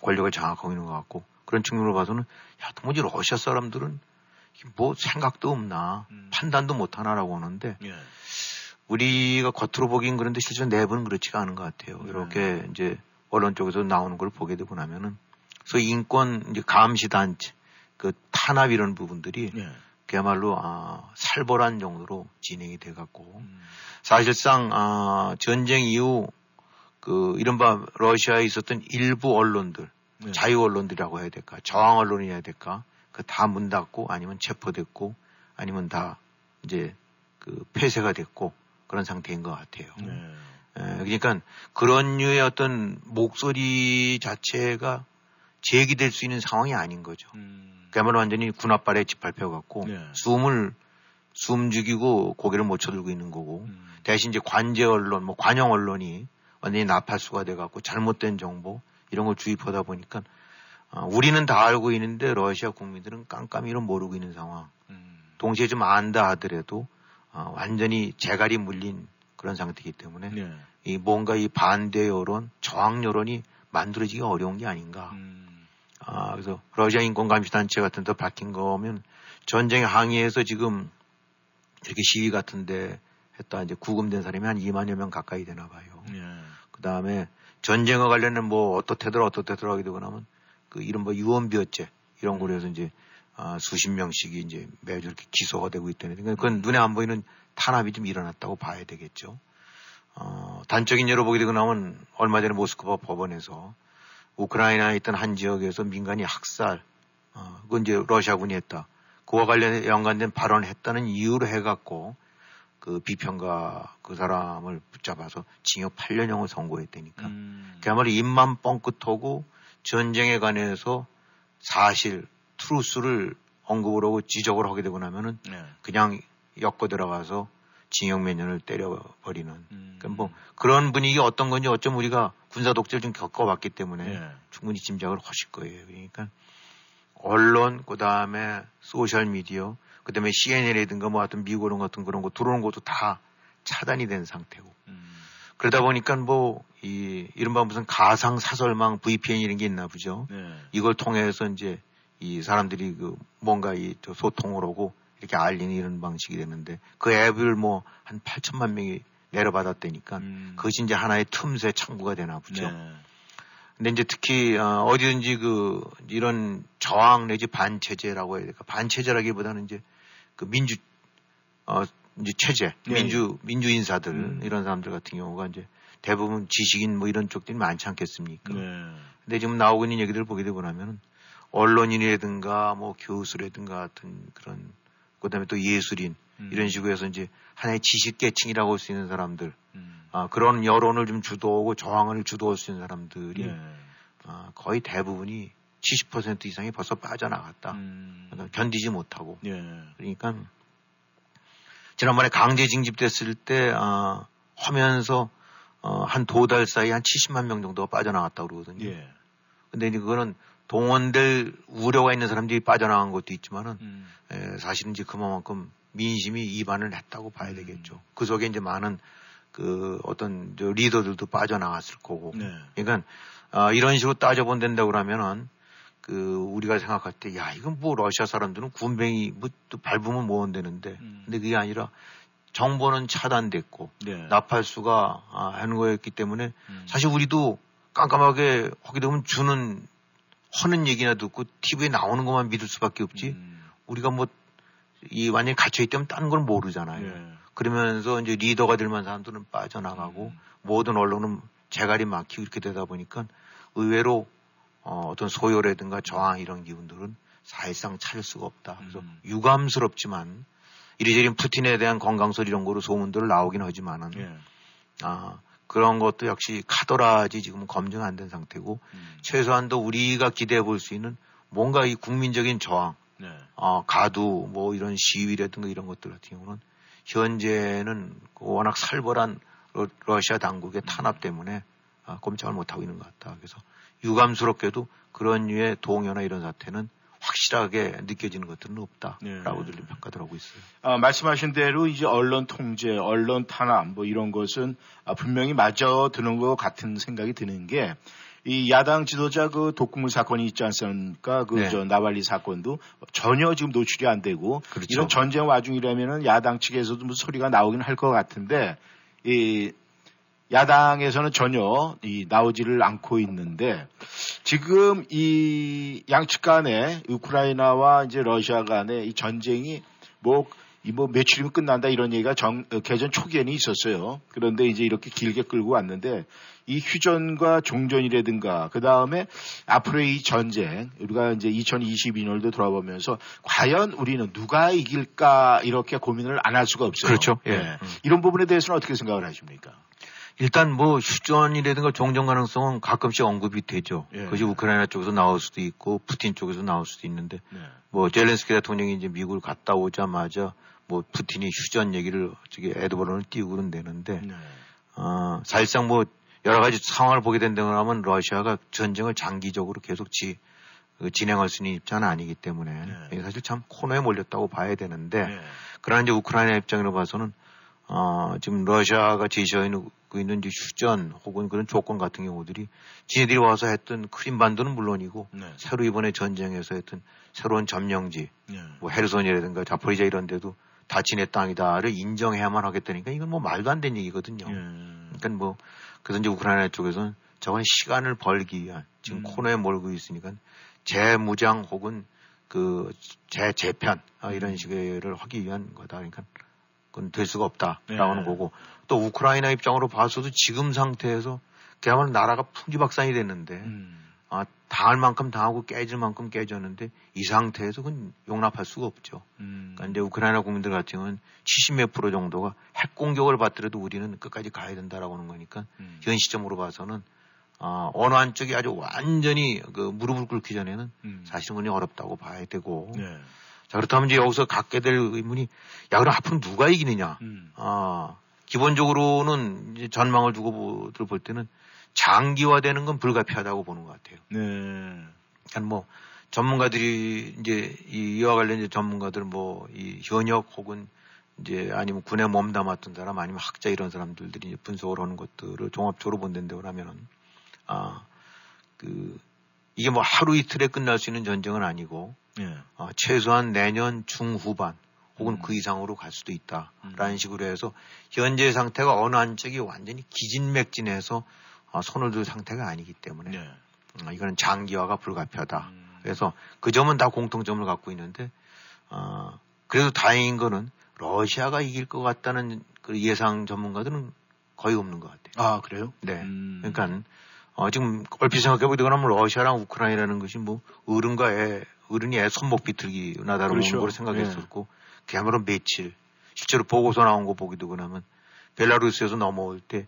권력을 장악하고 있는 것 같고 그런 측면으로 봐서는 야, 도무지 러시아 사람들은 뭐 생각도 없나 판단도 못 하나라고 하는데 예. 우리가 겉으로 보긴 그런데 실제 내부는 그렇지가 않은 것 같아요. 이렇게 이제 언론 쪽에서 나오는 걸 보게 되고 나면은 소위 인권 이제 감시단체 그 탄압 이런 부분들이 예. 그야말로 살벌한 정도로 진행이 돼갖고 사실상 전쟁 이후 그 이른바 러시아에 있었던 일부 언론들 네. 자유 언론들이라고 해야 될까 저항 언론이어야 될까 그 다 문 닫고 아니면 체포됐고 아니면 다 이제 그 폐쇄가 됐고 그런 상태인 것 같아요. 네. 그러니까 그런 류의 어떤 목소리 자체가 제기될 수 있는 상황이 아닌 거죠. 그야말로 완전히 군홧발에 짓밟혀갖고 네. 숨 죽이고 고개를 못 쳐들고 있는 거고 대신 이제 관제 언론, 뭐 관영 언론이 완전히 나팔수가 돼갖고 잘못된 정보 이런 걸 주입하다 보니까 우리는 다 알고 있는데 러시아 국민들은 깜깜이로 모르고 있는 상황. 동시에 좀 안다 하더라도 완전히 재갈이 물린 그런 상태이기 때문에 네. 이 뭔가 이 반대 여론, 저항 여론이 만들어지기 어려운 게 아닌가. 그래서 러시아 인권감시단체 같은 데 박힌 거면 전쟁 항의에서 지금 이렇게 시위 같은 데 했다 이제 구금된 사람이 한 2만여 명 가까이 되나 봐요. 예. 그 다음에 전쟁과 관련된 뭐 어떻게들 하게 되고 나면 그 이른바 유언비어죄 이런 거로 해서 이제 수십 명씩이 이제 매주 이렇게 기소가 되고 있다는 그러니까 그건 눈에 안 보이는 탄압이 좀 일어났다고 봐야 되겠죠. 단적인 예로 보게 되고 나면 얼마 전에 모스크바 법원에서 우크라이나에 있던 한 지역에서 민간인 학살, 그건 이제 러시아군이 했다. 그와 관련해 연관된 발언을 했다는 이유로 해갖고 그 비평가 그 사람을 붙잡아서 징역 8년형을 선고했다니까. 그야말로 입만 뻥끗 하고 전쟁에 관해서 사실 트루스를 언급을 하고 지적을 하게 되고 나면은 네. 그냥 엮어 들어가서 징역 몇 년을 때려버리는. 그러니까 뭐 그런 분위기 어떤 건지 어쩜 우리가 군사 독재를 좀 겪어봤기 때문에 네. 충분히 짐작을 하실 거예요. 그러니까 언론, 그 다음에 소셜 미디어, 그 다음에 CNN이든가 뭐 하여튼 미국 언론 같은 그런 거 들어오는 것도 다 차단이 된 상태고. 그러다 보니까 뭐 이른바 무슨 가상 사설망 VPN 이런 게 있나 보죠. 네. 이걸 통해서 이제 이 사람들이 그 뭔가 이 소통을 하고 이렇게 알리는 이런 방식이 되는데 그 앱을 뭐 한 8천만 명이 내려받았다니까 그것이 이제 하나의 틈새 창구가 되나 보죠. 네. 근데 이제 특히 어디든지 그 이런 저항 내지 반체제라고 해야 될까? 반체제라기보다는 이제 그 민주 이제 체제, 네. 민주 인사들 이런 사람들 같은 경우가 이제 대부분 지식인 뭐 이런 쪽들이 많지 않겠습니까? 네. 근데 지금 나오고 있는 얘기들을 보게 되고 나면은 언론인이라든가 뭐 교수라든가 같은 그런 그다음에 또 예술인 이런 식으로 해서 이제 하나의 지식계층이라고 할 수 있는 사람들 그런 여론을 좀 주도하고 저항을 주도할 수 있는 사람들이 네. 거의 대부분이 70% 이상이 벌써 빠져나갔다. 그러니까 견디지 못하고. 네. 그러니까 지난번에 강제 징집됐을 때 하면서 한 두 달 사이 한 70만 명 정도가 빠져나갔다고 그러거든요. 네. 근데 이제 그거는 동원될 우려가 있는 사람들이 빠져나간 것도 있지만은 사실은 이제 그만큼 민심이 이반을 했다고 봐야 되겠죠. 그 속에 이제 많은 그 어떤 저 리더들도 빠져나갔을 거고. 네. 그러니까 이런 식으로 따져본다고 그러면은 그 우리가 생각할 때 야 이건 뭐 러시아 사람들은 군뱅이 뭐 또 밟으면 뭐 한다는데 근데 그게 아니라 정보는 차단됐고 네. 나팔수가 하는 거였기 때문에 사실 우리도 깜깜하게 하게 되면 주는 하는 얘기나 듣고 TV에 나오는 것만 믿을 수밖에 없지 우리가 뭐 이 완전히 갇혀있다면 다른 걸 모르잖아요. 네. 그러면서 이제 리더가 될 만한 사람들은 빠져나가고 모든 언론은 재갈이 막히고 이렇게 되다 보니까 의외로 어떤 소요라든가 저항 이런 기분들은 사실상 찾을 수가 없다. 그래서 유감스럽지만 이리저리 푸틴에 대한 건강설 이런 거로 소문들 나오긴 하지만은 예. 그런 것도 역시 카더라지 지금은 검증 안 된 상태고 최소한도 우리가 기대해 볼 수 있는 뭔가 이 국민적인 저항, 네. 가두 뭐 이런 시위라든가 이런 것들 같은 경우는 현재는 워낙 살벌한 러시아 당국의 탄압 때문에 꼼짝을 못하고 있는 것 같다. 그래서 유감스럽게도 그런 류의 동요나 이런 사태는 확실하게 느껴지는 것들은 없다라고들 네. 평가를 하고 있어요. 말씀하신 대로 이제 언론 통제, 언론 탄압 뭐 이런 것은 분명히 맞아 드는 것 같은 생각이 드는 게 이 야당 지도자 그 독극물 사건이 있지 않습니까? 그 저 네. 나발리 사건도 전혀 지금 노출이 안 되고 그렇죠. 이런 전쟁 와중이라면은 야당 측에서도 무슨 소리가 나오긴 할 것 같은데 이 야당에서는 전혀 나오지를 않고 있는데 지금 이 양측 간에 우크라이나와 이제 러시아 간의 이 전쟁이 뭐 며칠이면 끝난다 이런 얘기가 개전 초기에는 있었어요. 그런데 이제 이렇게 길게 끌고 왔는데 이 휴전과 종전이라든가 그 다음에 앞으로의 이 전쟁 우리가 이제 2022년도 돌아보면서 과연 우리는 누가 이길까 이렇게 고민을 안 할 수가 없어요. 그렇죠. 예. 이런 부분에 대해서는 어떻게 생각을 하십니까? 일단 뭐 휴전이라든가 종전 가능성은 가끔씩 언급이 되죠. 예. 그것이 우크라이나 쪽에서 나올 수도 있고 푸틴 쪽에서 나올 수도 있는데 예. 뭐 젤렌스키 대통령이 이제 미국을 갔다 오자마자 뭐 푸틴이 휴전 얘기를 저기 애드버런을 띄우고 그런다는데 예. 사실상 뭐 여러 가지 상황을 보게 된다고 하면 러시아가 전쟁을 장기적으로 계속 진행할 수 있는 입장은 아니기 때문에 예. 사실 참 코너에 몰렸다고 봐야 되는데 예. 그러나 이제 우크라이나 입장으로 봐서는 지금 러시아가 제시하고 있는 휴전 혹은 그런 조건 같은 경우들이 지네들이 와서 했던 크림반도는 물론이고 네. 새로 이번에 전쟁에서 했던 새로운 점령지 네. 뭐 헤르손이라든가 자포리자 이런 데도 다 지네 땅이다를 인정해야만 하겠다니까 이건 뭐 말도 안 되는 얘기거든요. 네. 그러니까 뭐 그래서 이제 우크라이나 쪽에서는 저건 시간을 벌기 위한 지금 코너에 몰고 있으니까 재무장 혹은 그 재편 이런 식을 하기 위한 거다. 그러니까 그건 될 수가 없다라고 하는 거고 또 우크라이나 입장으로 봐서도 지금 상태에서 그야말로 나라가 풍지박산이 됐는데 다할 만큼 당하고 깨질 만큼 깨졌는데 이 상태에서 그건 용납할 수가 없죠. 그러니까 이제 우크라이나 국민들 같은 경우는 70몇 프로 정도가 핵 공격을 받더라도 우리는 끝까지 가야 된다라고 하는 거니까 현 시점으로 봐서는 어느 한쪽이 아주 완전히 그 무릎을 꿇기 전에는 사실은 그냥 어렵다고 봐야 되고. 네. 자, 그렇다면 이제 여기서 갖게 될 의문이 야, 그럼 앞으로 누가 이기느냐. 기본적으로는 이제 전망을 두고 볼 때는 장기화되는 건 불가피하다고 보는 것 같아요. 네. 그러니까 뭐 전문가들이 이제 이와 관련된 전문가들 뭐 이 현역 혹은 이제 아니면 군에 몸담았던 사람 아니면 학자 이런 사람들이 이제 분석을 하는 것들을 종합적으로 본다고 하면은 이게 뭐 하루 이틀에 끝날 수 있는 전쟁은 아니고 네. 최소한 내년 중후반 혹은 그 이상으로 갈 수도 있다라는 식으로 해서 현재 상태가 어느 한쪽이 완전히 기진맥진해서 손을 들 상태가 아니기 때문에 네. 이거는 장기화가 불가피하다. 그래서 그 점은 다 공통점을 갖고 있는데 그래도 다행인 거는 러시아가 이길 것 같다는 그 예상 전문가들은 거의 없는 것 같아요. 아 그래요? 네. 그러니까 지금 얼핏 생각해보게 되면 러시아랑 우크라이나라는 것이 뭐 어른이 애 손목 비틀기 나다로 오는 걸 생각했었고 네. 그야말로 며칠 실제로 보고서 나온 거 보기도 그러면 벨라루스에서 넘어올 때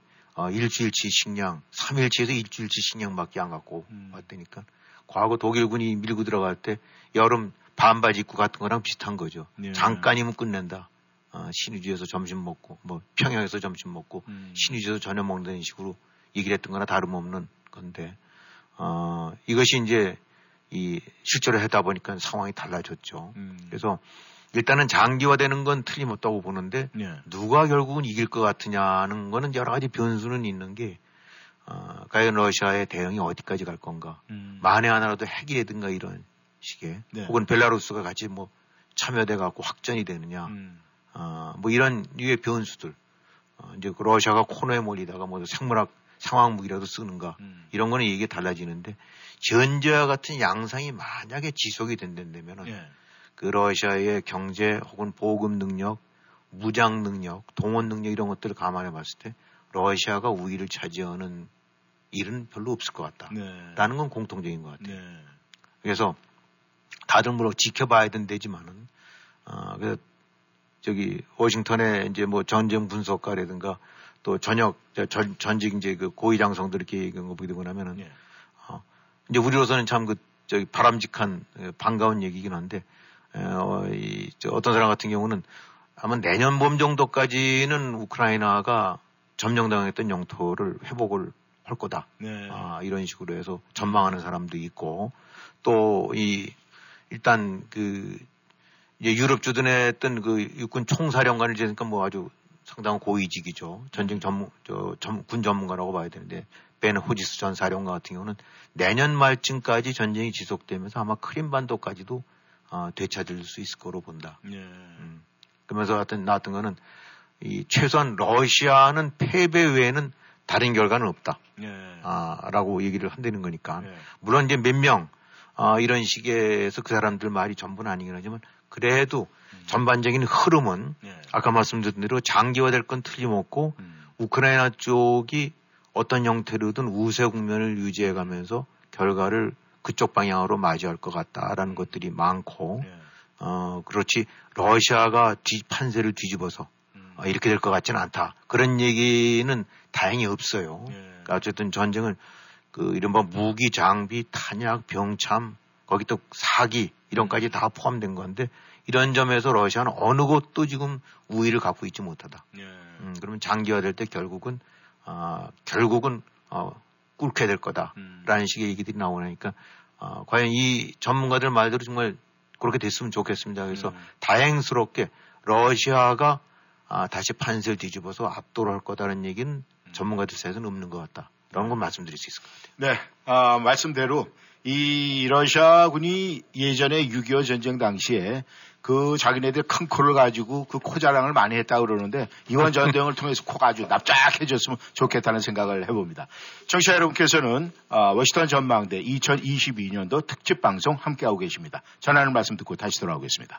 일주일치 식량, 3일치에서 일주일치 식량밖에 안 갖고 왔다니까. 과거 독일군이 밀고 들어갈 때 여름 반바지 입고 같은 거랑 비슷한 거죠. 네. 잠깐이면 끝낸다. 신의주에서 점심 먹고, 뭐 평양에서 점심 먹고, 신의주에서 저녁 먹는 식으로 얘기를 했던 거나 다름없는 건데, 이것이 이제 실제로 하다 보니까 상황이 달라졌죠. 그래서 일단은 장기화되는 건 틀림없다고 보는데 네. 누가 결국은 이길 것 같으냐는 거는 여러 가지 변수는 있는 게 과연 러시아의 대응이 어디까지 갈 건가. 만에 하나라도 핵이라든가 이런 식의 네. 혹은 벨라루스가 같이 뭐 참여돼 갖고 확전이 되느냐. 뭐 이런 유의 변수들. 이제 러시아가 코너에 몰리다가 뭐 생물학 상황 무기라도 쓰는가. 이런 거는 이게 달라지는데 전제와 같은 양상이 만약에 지속이 된다면은 네. 그 러시아의 경제 혹은 보급 능력, 무장 능력, 동원 능력 이런 것들을 감안해 봤을 때 러시아가 우위를 차지하는 일은 별로 없을 것 같다라는 네. 건 공통적인 것 같아요. 네. 그래서 다들 물론 지켜봐야 된다지만은 그래서 저기 워싱턴의 이제 뭐 전쟁 분석가라든가 또 전직 이제 그 고위장성들 이렇게 얘기한 거 보게 되고 나면은 네. 이제 우리로서는 참 그 저기 바람직한 반가운 얘기긴 한데. 어떤 사람 같은 경우는 아마 내년 봄 정도까지는 우크라이나가 점령당했던 영토를 회복을 할 거다. 네. 이런 식으로 해서 전망하는 사람도 있고 또 일단 그 이제 유럽 주둔에 했던 그 육군 총사령관을 지내니까 뭐 아주 상당한 고위직이죠. 전쟁 군 전문가라고 봐야 되는데 벤 호지스 전 사령관 같은 경우는 내년 말쯤까지 전쟁이 지속되면서 아마 크림반도까지도 되찾을 수 있을 거로 본다. 예. 그러면서 하여튼 나왔던 거는 최소한 러시아는 패배 외에는 다른 결과는 없다. 예. 라고 얘기를 한다는 거니까. 예. 물론 이제 몇 명, 이런 식에서 그 사람들 말이 전부는 아니긴 하지만 그래도 전반적인 흐름은 예. 아까 말씀드린 대로 장기화될 건 틀림없고 우크라이나 쪽이 어떤 형태로든 우세 국면을 유지해가면서 결과를 그쪽 방향으로 맞이할 것 같다라는 것들이 많고, 네. 그렇지, 러시아가 판세를 뒤집어서 이렇게 될 것 같지는 않다. 그런 얘기는 다행히 없어요. 네. 그러니까 어쨌든 전쟁을 이른바 무기, 장비, 탄약, 병참, 거기 또 사기, 이런까지 다 포함된 건데, 이런 점에서 러시아는 어느 곳도 지금 우위를 갖고 있지 못하다. 네. 그러면 장기화될 때 결국은 꿇게 될 거다라는 식의 얘기들이 나오니까 과연 이 전문가들 말대로 정말 그렇게 됐으면 좋겠습니다. 그래서 다행스럽게 러시아가 다시 판세를 뒤집어서 압도를 할 거다라는 얘기는 전문가들 사이에서는 없는 것 같다라는 걸 말씀드릴 수 있을 것 같아요. 네, 말씀대로 이 러시아군이 예전에 6.25 전쟁 당시에 그 자기네들 큰 코를 가지고 그 코 자랑을 많이 했다고 그러는데 이번 전쟁을 통해서 코가 아주 납작해졌으면 좋겠다는 생각을 해봅니다. 청취자 여러분께서는 워싱턴 전망대 2022년도 특집 방송 함께하고 계십니다. 전하는 말씀 듣고 다시 돌아오겠습니다.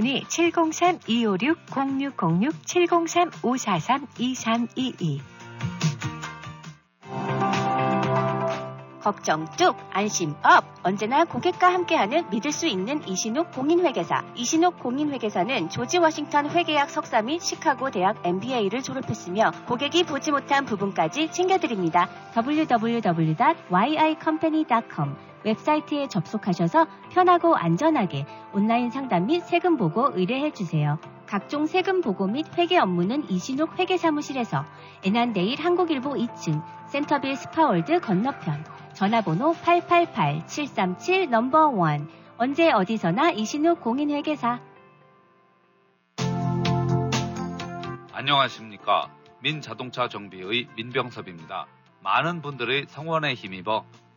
703-256-0606, 703-543-2322. 걱정 뚝, 안심 업! 언제나 고객과 함께하는 믿을 수 있는 이신욱 공인회계사. 이신욱 공인회계사는 조지 워싱턴 회계학 석사 및 시카고 대학 MBA를 졸업했으며 고객이 보지 못한 부분까지 챙겨드립니다. www.yicompany.com 웹사이트에 접속하셔서 편하고 안전하게 온라인 상담 및 세금 보고 의뢰해주세요. 각종 세금 보고 및 회계 업무는 이신욱 회계사무실에서 애난데일 한국일보 2층 센터빌 스파월드 건너편 전화번호 888-737 넘버1. 언제 어디서나 이신욱 공인회계사. 안녕하십니까. 민자동차 정비의 민병섭입니다. 많은 분들의 성원에 힘입어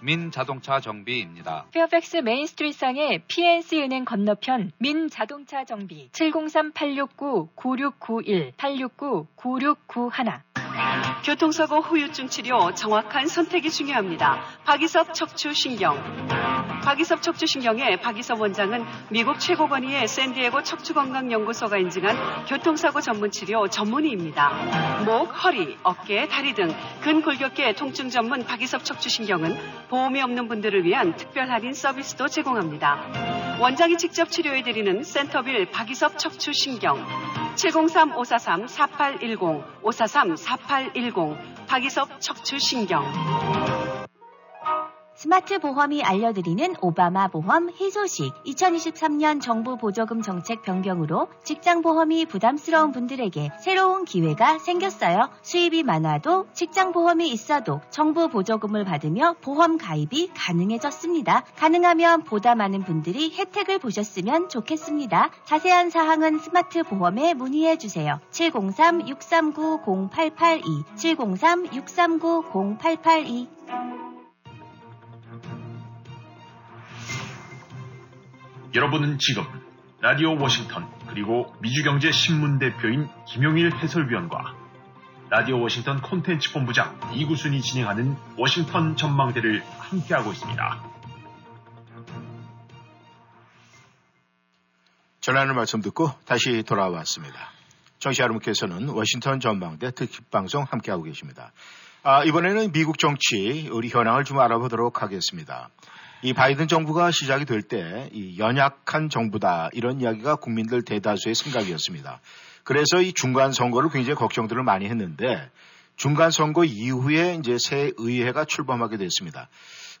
민자동차 정비입니다. 페어팩스 메인스트리트상의 PNC은행 건너편 민자동차 정비 703-869-9691, 869-9691. 교통사고 후유증 치료 정확한 선택이 중요합니다. 박이섭 척추신경. 박이섭 척추신경의 박이섭 원장은 미국 최고권위의 샌디에고 척추건강연구소가 인증한 교통사고 전문치료 전문의입니다. 목, 허리, 어깨, 다리 등 근골격계 통증 전문 박이섭 척추신경은 보험이 없는 분들을 위한 특별 할인 서비스도 제공합니다. 원장이 직접 치료해드리는 센터빌 박이섭 척추신경 703-543-4810, 543-4810 박이섭 척추신경. 스마트 보험이 알려드리는 오바마 보험 희소식. 2023년 정부 보조금 정책 변경으로 직장보험이 부담스러운 분들에게 새로운 기회가 생겼어요. 수입이 많아도 직장보험이 있어도 정부 보조금을 받으며 보험 가입이 가능해졌습니다. 가능하면 보다 많은 분들이 혜택을 보셨으면 좋겠습니다. 자세한 사항은 스마트 보험에 문의해주세요. 703-639-0882, 703-639-0882. 여러분은 지금 라디오 워싱턴 그리고 미주경제신문 대표인 김영일 해설위원과 라디오 워싱턴 콘텐츠 본부장 이구순이 진행하는 워싱턴 전망대를 함께하고 있습니다. 전하는 말씀 듣고 다시 돌아왔습니다. 청취자 여러분께서는 워싱턴 전망대 특집방송 함께하고 계십니다. 이번에는 미국 정치, 우리 현황을 좀 알아보도록 하겠습니다. 이 바이든 정부가 시작이 될 때 이 연약한 정부다 이런 이야기가 국민들 대다수의 생각이었습니다. 그래서 이 중간 선거를 굉장히 걱정들을 많이 했는데 중간 선거 이후에 이제 새 의회가 출범하게 됐습니다.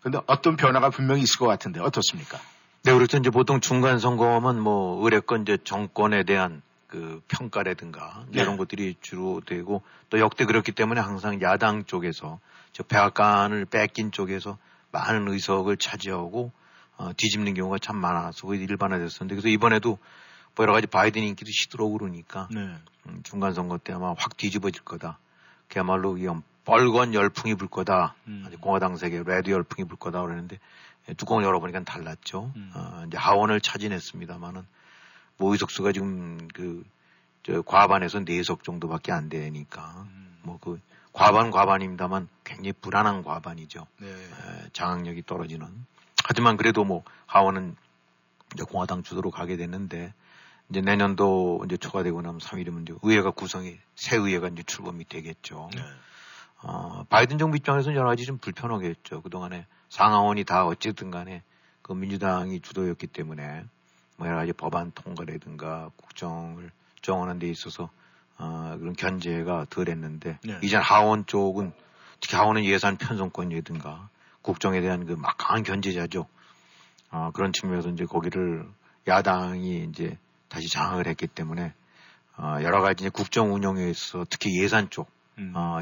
그런데 어떤 변화가 분명히 있을 것 같은데 어떻습니까? 네, 그렇죠. 이제 보통 중간 선거면 뭐 의뢰권 이제 정권에 대한 그 평가라든가 네. 이런 것들이 주로 되고 또 역대 그렇기 때문에 항상 야당 쪽에서 저 백악관을 뺏긴 쪽에서 많은 의석을 차지하고 뒤집는 경우가 참 많아서 거의 일반화됐었는데 그래서 이번에도 뭐 여러 가지 바이든 인기도 시들어오고 그러니까 네. 중간 선거 때 아마 확 뒤집어질 거다. 그야말로 뻘건 열풍이 불 거다. 공화당 세계 레드 열풍이 불 거다 그러는데 뚜껑을 열어보니까 달랐죠. 이제 하원을 차지했습니다만은 뭐 의석수가 지금 저 과반에서 4석 정도밖에 안 되니까 뭐 그 과반입니다만 굉장히 불안한 과반이죠. 네. 장악력이 떨어지는. 하지만 그래도 뭐 하원은 이제 공화당 주도로 가게 됐는데 이제 내년도 이제 초과되고 나면 3일이면 이제 의회가 구성이 새 의회가 이제 출범이 되겠죠. 네. 바이든 정부 입장에서는 여러 가지 좀 불편하겠죠. 그동안에 상하원이 다 어쨌든 간에 그 민주당이 주도였기 때문에 뭐 여러 가지 법안 통과라든가 국정을 정하는 데 있어서 그런 견제가 덜 했는데, 네. 이젠 하원 쪽은, 특히 하원은 예산 편성권이라든가, 국정에 대한 그 막강한 견제자죠. 그런 측면에서 이제 거기를 야당이 이제 다시 장악을 했기 때문에 여러 가지 이제 국정 운영에 있어서 특히 예산 쪽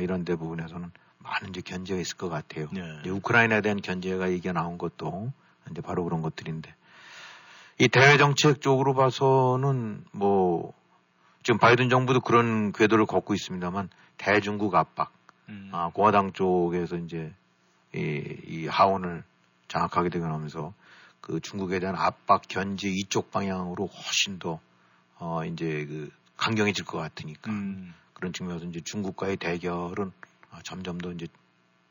이런 데 부분에서는 많은 이제 견제가 있을 것 같아요. 네. 이제 우크라이나에 대한 견제가 얘기가 나온 것도 이제 바로 그런 것들인데 이 대외 정책 쪽으로 봐서는 뭐 지금 바이든 정부도 그런 궤도를 걷고 있습니다만 대중국 압박, 공화당 쪽에서 이제 이 하원을 장악하게 되고 나면서 그 중국에 대한 압박 견제 이쪽 방향으로 훨씬 더 이제 그 강경해질 것 같으니까 그런 측면에서 이제 중국과의 대결은 점점 더 이제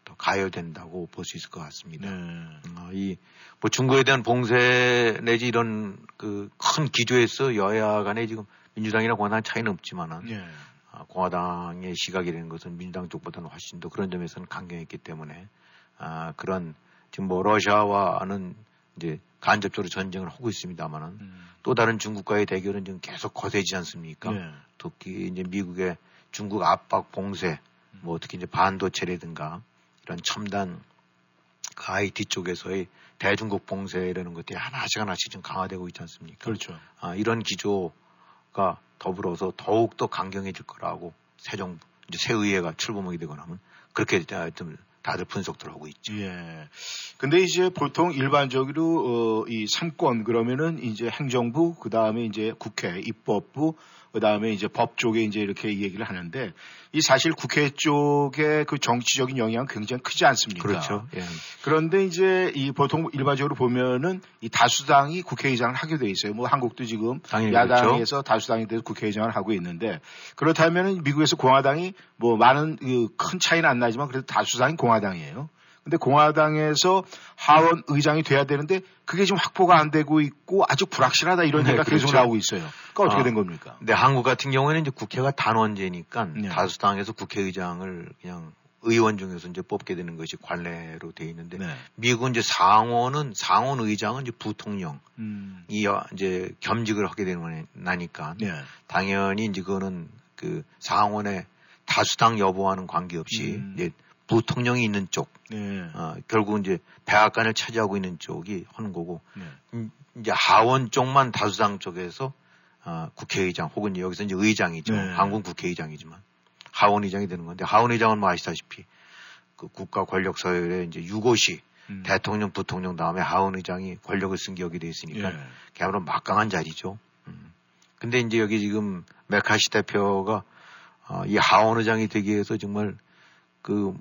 더 가열된다고 볼 수 있을 것 같습니다. 네. 이 뭐 중국에 대한 봉쇄 내지 이런 그 큰 기조에서 여야 간에 지금 민주당이나 공화당 차이는 없지만은 네. 공화당의 시각이라는 것은 민주당 쪽보다는 훨씬 더 그런 점에서는 강경했기 때문에 그런 지금 뭐 러시아와는 이제 간접적으로 전쟁을 하고 있습니다만은 또 다른 중국과의 대결은 지금 계속 거세지 않습니까? 네. 특히 이제 미국의 중국 압박 봉쇄 뭐 특히 이제 반도체라든가 이런 첨단 그 IT 쪽에서의 대중국 봉쇄라는 것들이 하나씩 하나씩 지금 강화되고 있지 않습니까? 그렇죠. 이런 기조가 더불어서 더욱 더 강경해질 거라고 새 정부, 이제 새 의회가 출범하게 되거나 하면 그렇게 좀 다들 분석들 하고 있죠. 예. 근데 이제 보통 일반적으로 이 3권 그러면은 이제 행정부, 그 다음에 이제 국회, 입법부, 그 다음에 이제 법 쪽에 이제 이렇게 얘기를 하는데 이 사실 국회 쪽에 그 정치적인 영향은 굉장히 크지 않습니까? 그렇죠. 예. 그런데 이제 이 보통 일반적으로 보면은 이 다수당이 국회의장을 하게 돼 있어요. 뭐 한국도 지금 야당에서 그렇죠. 다수당이 돼서 국회의장을 하고 있는데 그렇다면은 미국에서 공화당이 뭐 많은 큰 차이는 안 나지만 그래도 다수당이 공화당이에요. 근데 공화당에서 하원 의장이 돼야 되는데 그게 지금 확보가 안 되고 있고 아주 불확실하다 이런 얘기가 그렇죠. 계속 나오고 있어요. 그러니까 어떻게 된 겁니까? 근데 한국 같은 경우에는 이제 국회가 단원제니까 네. 다수당에서 국회의장을 그냥 의원 중에서 이제 뽑게 되는 것이 관례로 돼 있는데 네. 미국은 이제 상원의장은 이제 부통령이 이제 겸직을 하게 되는 거니까 네. 당연히 이제 그거는 그 상원의 다수당 여부와는 관계없이 이제 부통령이 있는 쪽, 네. 결국 이제 백악관을 차지하고 있는 쪽이 하는 거고, 네. 이제 하원 쪽만 다수당 쪽에서 국회의장 혹은 여기서 이제 의장이죠. 네. 한국 국회의장이지만 하원의장이 되는 건데 하원의장은 뭐 아시다시피 그 국가 권력 서열의 이제 6곳이 대통령, 부통령 다음에 하원의장이 권력을 승격이 돼 있으니까 네. 그야말로 막강한 자리죠. 근데 이제 여기 지금 메카시 대표가 이 하원의장이 되기 위해서 정말 그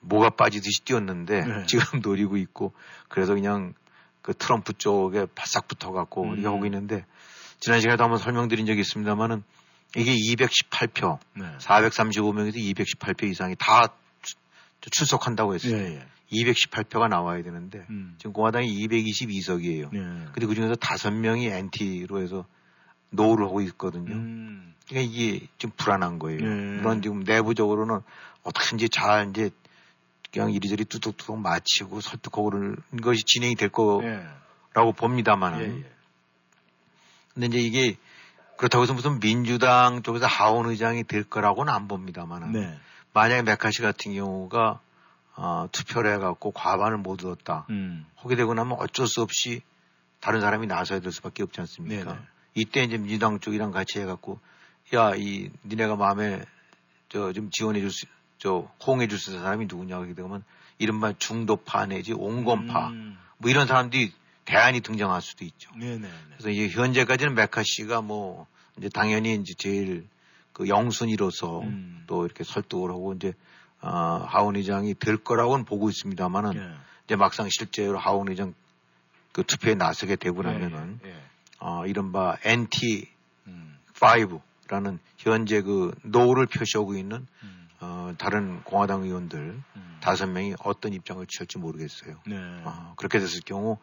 뭐가 빠지듯이 뛰었는데 네. 지금 노리고 있고 그래서 그냥 그 트럼프 쪽에 바싹 붙어갖고 우리가 하고 있는데 지난 시간에도 한번 설명드린 적이 있습니다만은 이게 218표, 네. 435명에서 218표 이상이 다 출석한다고 했어요. 네. 218표가 나와야 되는데 지금 공화당이 222석이에요. 네. 근데 그 중에서 5명이 NT로 해서 노를 하고 있거든요. 그러니까 이게 좀 불안한 거예요. 물론 지금 내부적으로는 어떻게든지 잘 이제 그냥 이리저리 뚜둑뚜둑 마치고 설득하고 그런 것이 진행이 될 거라고 봅니다만. 근데 이제 이게 그렇다고 해서 무슨 민주당 쪽에서 하원의장이 될 거라고는 안 봅니다만. 네. 만약에 메카시 같은 경우가 투표를 해갖고 과반을 못 얻었다. 하게 되고 나면 어쩔 수 없이 다른 사람이 나서야 될 수밖에 없지 않습니까? 네네. 이때 이제 민주당 쪽이랑 같이 해갖고 야, 이 니네가 마음에 좀 지원해줄 수 호응해줄 수 있는 사람이 누구냐 하게 되면 이른바 중도파 내지 온건파 뭐 이런 사람들이 대안이 등장할 수도 있죠. 네네네. 그래서 이제 현재까지는 메카시가 뭐 이제 당연히 이제 제일 그 영순위로서 또 이렇게 설득을 하고 이제 하원의장이 될 거라고는 보고 있습니다만은 예. 이제 막상 실제로 하원의장 그 투표에 나서게 되고 나면은 예. 이른바 NT 5라는 현재 그 노를 표시하고 있는 다른 공화당 의원들 5명이 어떤 입장을 취할지 모르겠어요. 네. 그렇게 됐을 경우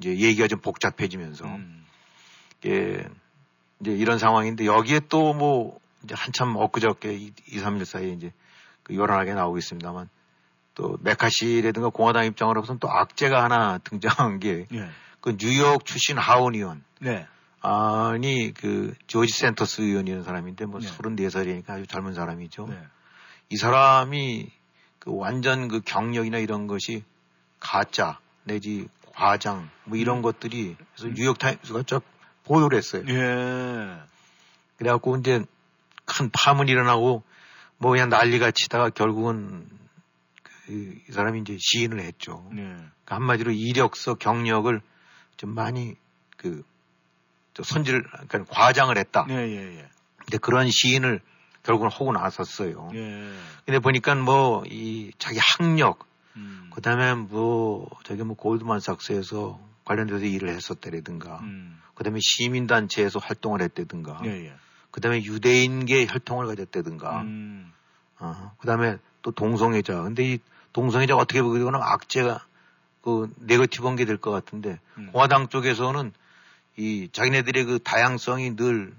이제 얘기가 좀 복잡해지면서 이제 이런 상황인데 여기에 또 뭐 이제 한참 엊그저께 2, 3일 사이에 이제 그 요란하게 나오고 있습니다만 또 메카시라든가 공화당 입장으로서는 또 악재가 하나 등장한 게 그 뉴욕 출신 하원 의원. 네. 아니 그 조지 센터스 의원이라는 사람인데 뭐 34살이니까 아주 젊은 사람이죠. 네. 이 사람이 그 완전 그 경력이나 이런 것이 가짜 내지 과장 뭐 이런 것들이 그래서 뉴욕타임스가 쫙 보도를 했어요. 예. 그래갖고 이제 큰 파문 일어나고 뭐 그냥 난리가 치다가 결국은 이 사람이 이제 시인을 했죠. 예. 그러니까 한마디로 이력서 경력을 좀 많이 그 손질, 그러니까 과장을 했다. 예. 근데 그런 시인을 결국은 하고 나섰어요. 예. 근데 보니까 뭐 이 자기 학력, 그다음에 뭐 저기 뭐 골드만삭스에서 관련돼서 일을 했었다라든가, 그다음에 시민단체에서 활동을 했다든가, 그다음에 유대인계 혈통을 가졌다든가, 그다음에 또 동성애자. 근데 이 동성애자 어떻게 보게 되거나 악재가 그 네거티브 한 게 될 것 같은데 공화당 쪽에서는 이 자기네들의 그 다양성이 늘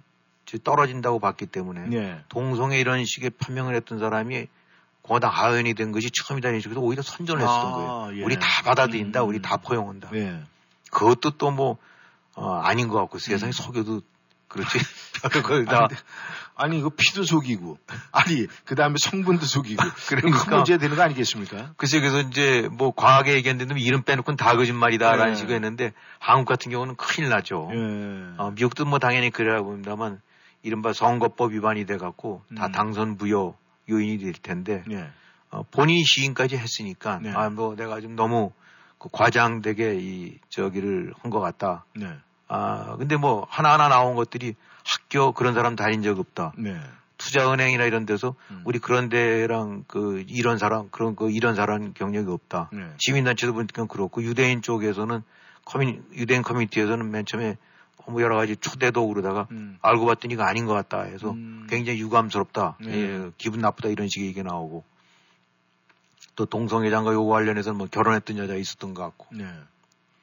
떨어진다고 봤기 때문에 예. 동성애 이런 식의 판명을 했던 사람이 공화당 하원이 된 것이 처음이다는 식으로 오히려 선전을 했었던 거예요. 예. 우리 다 받아들인다, 우리 다 포용한다. 예. 그것도 또 뭐 아닌 것 같고 세상에 속여도 그렇지. 거기다 아니 이거 피도 속이고, 아니 그 다음에 성분도 속이고 그러니까 큰 문제 되는 거 아니겠습니까? 글쎄 그래서 이제 뭐 과하게 얘기했는데 이름 빼놓고는 다 거짓말이다라는 예. 식으로 했는데 한국 같은 경우는 큰일 나죠. 예. 미국도 뭐 당연히 그래야 봅니다만. 이른바 선거법 위반이 돼갖고 다 당선 부여 요인이 될 텐데 예. 본인 시인까지 했으니까 예. 아 뭐 내가 좀 너무 그 과장되게 이 저기를 한 것 같다. 예. 아 근데 뭐 하나하나 나온 것들이 학교 그런 사람 다닌 적 없다. 예. 투자은행이나 이런 데서 우리 그런 데랑 그 이런 사람 그런 그 이런 사람 경력이 없다. 예. 시민단체도 보니까 그렇고 유대인 쪽에서는 유대인 커뮤니티에서는 맨 처음에 뭐 여러 가지 초대도 그러다가 알고 봤더니 이거 아닌 것 같다 해서 굉장히 유감스럽다. 네. 예, 기분 나쁘다 이런 식의 얘기 나오고 또 동성애자인가 요거 관련해서는 뭐 결혼했던 여자 있었던 것 같고 네.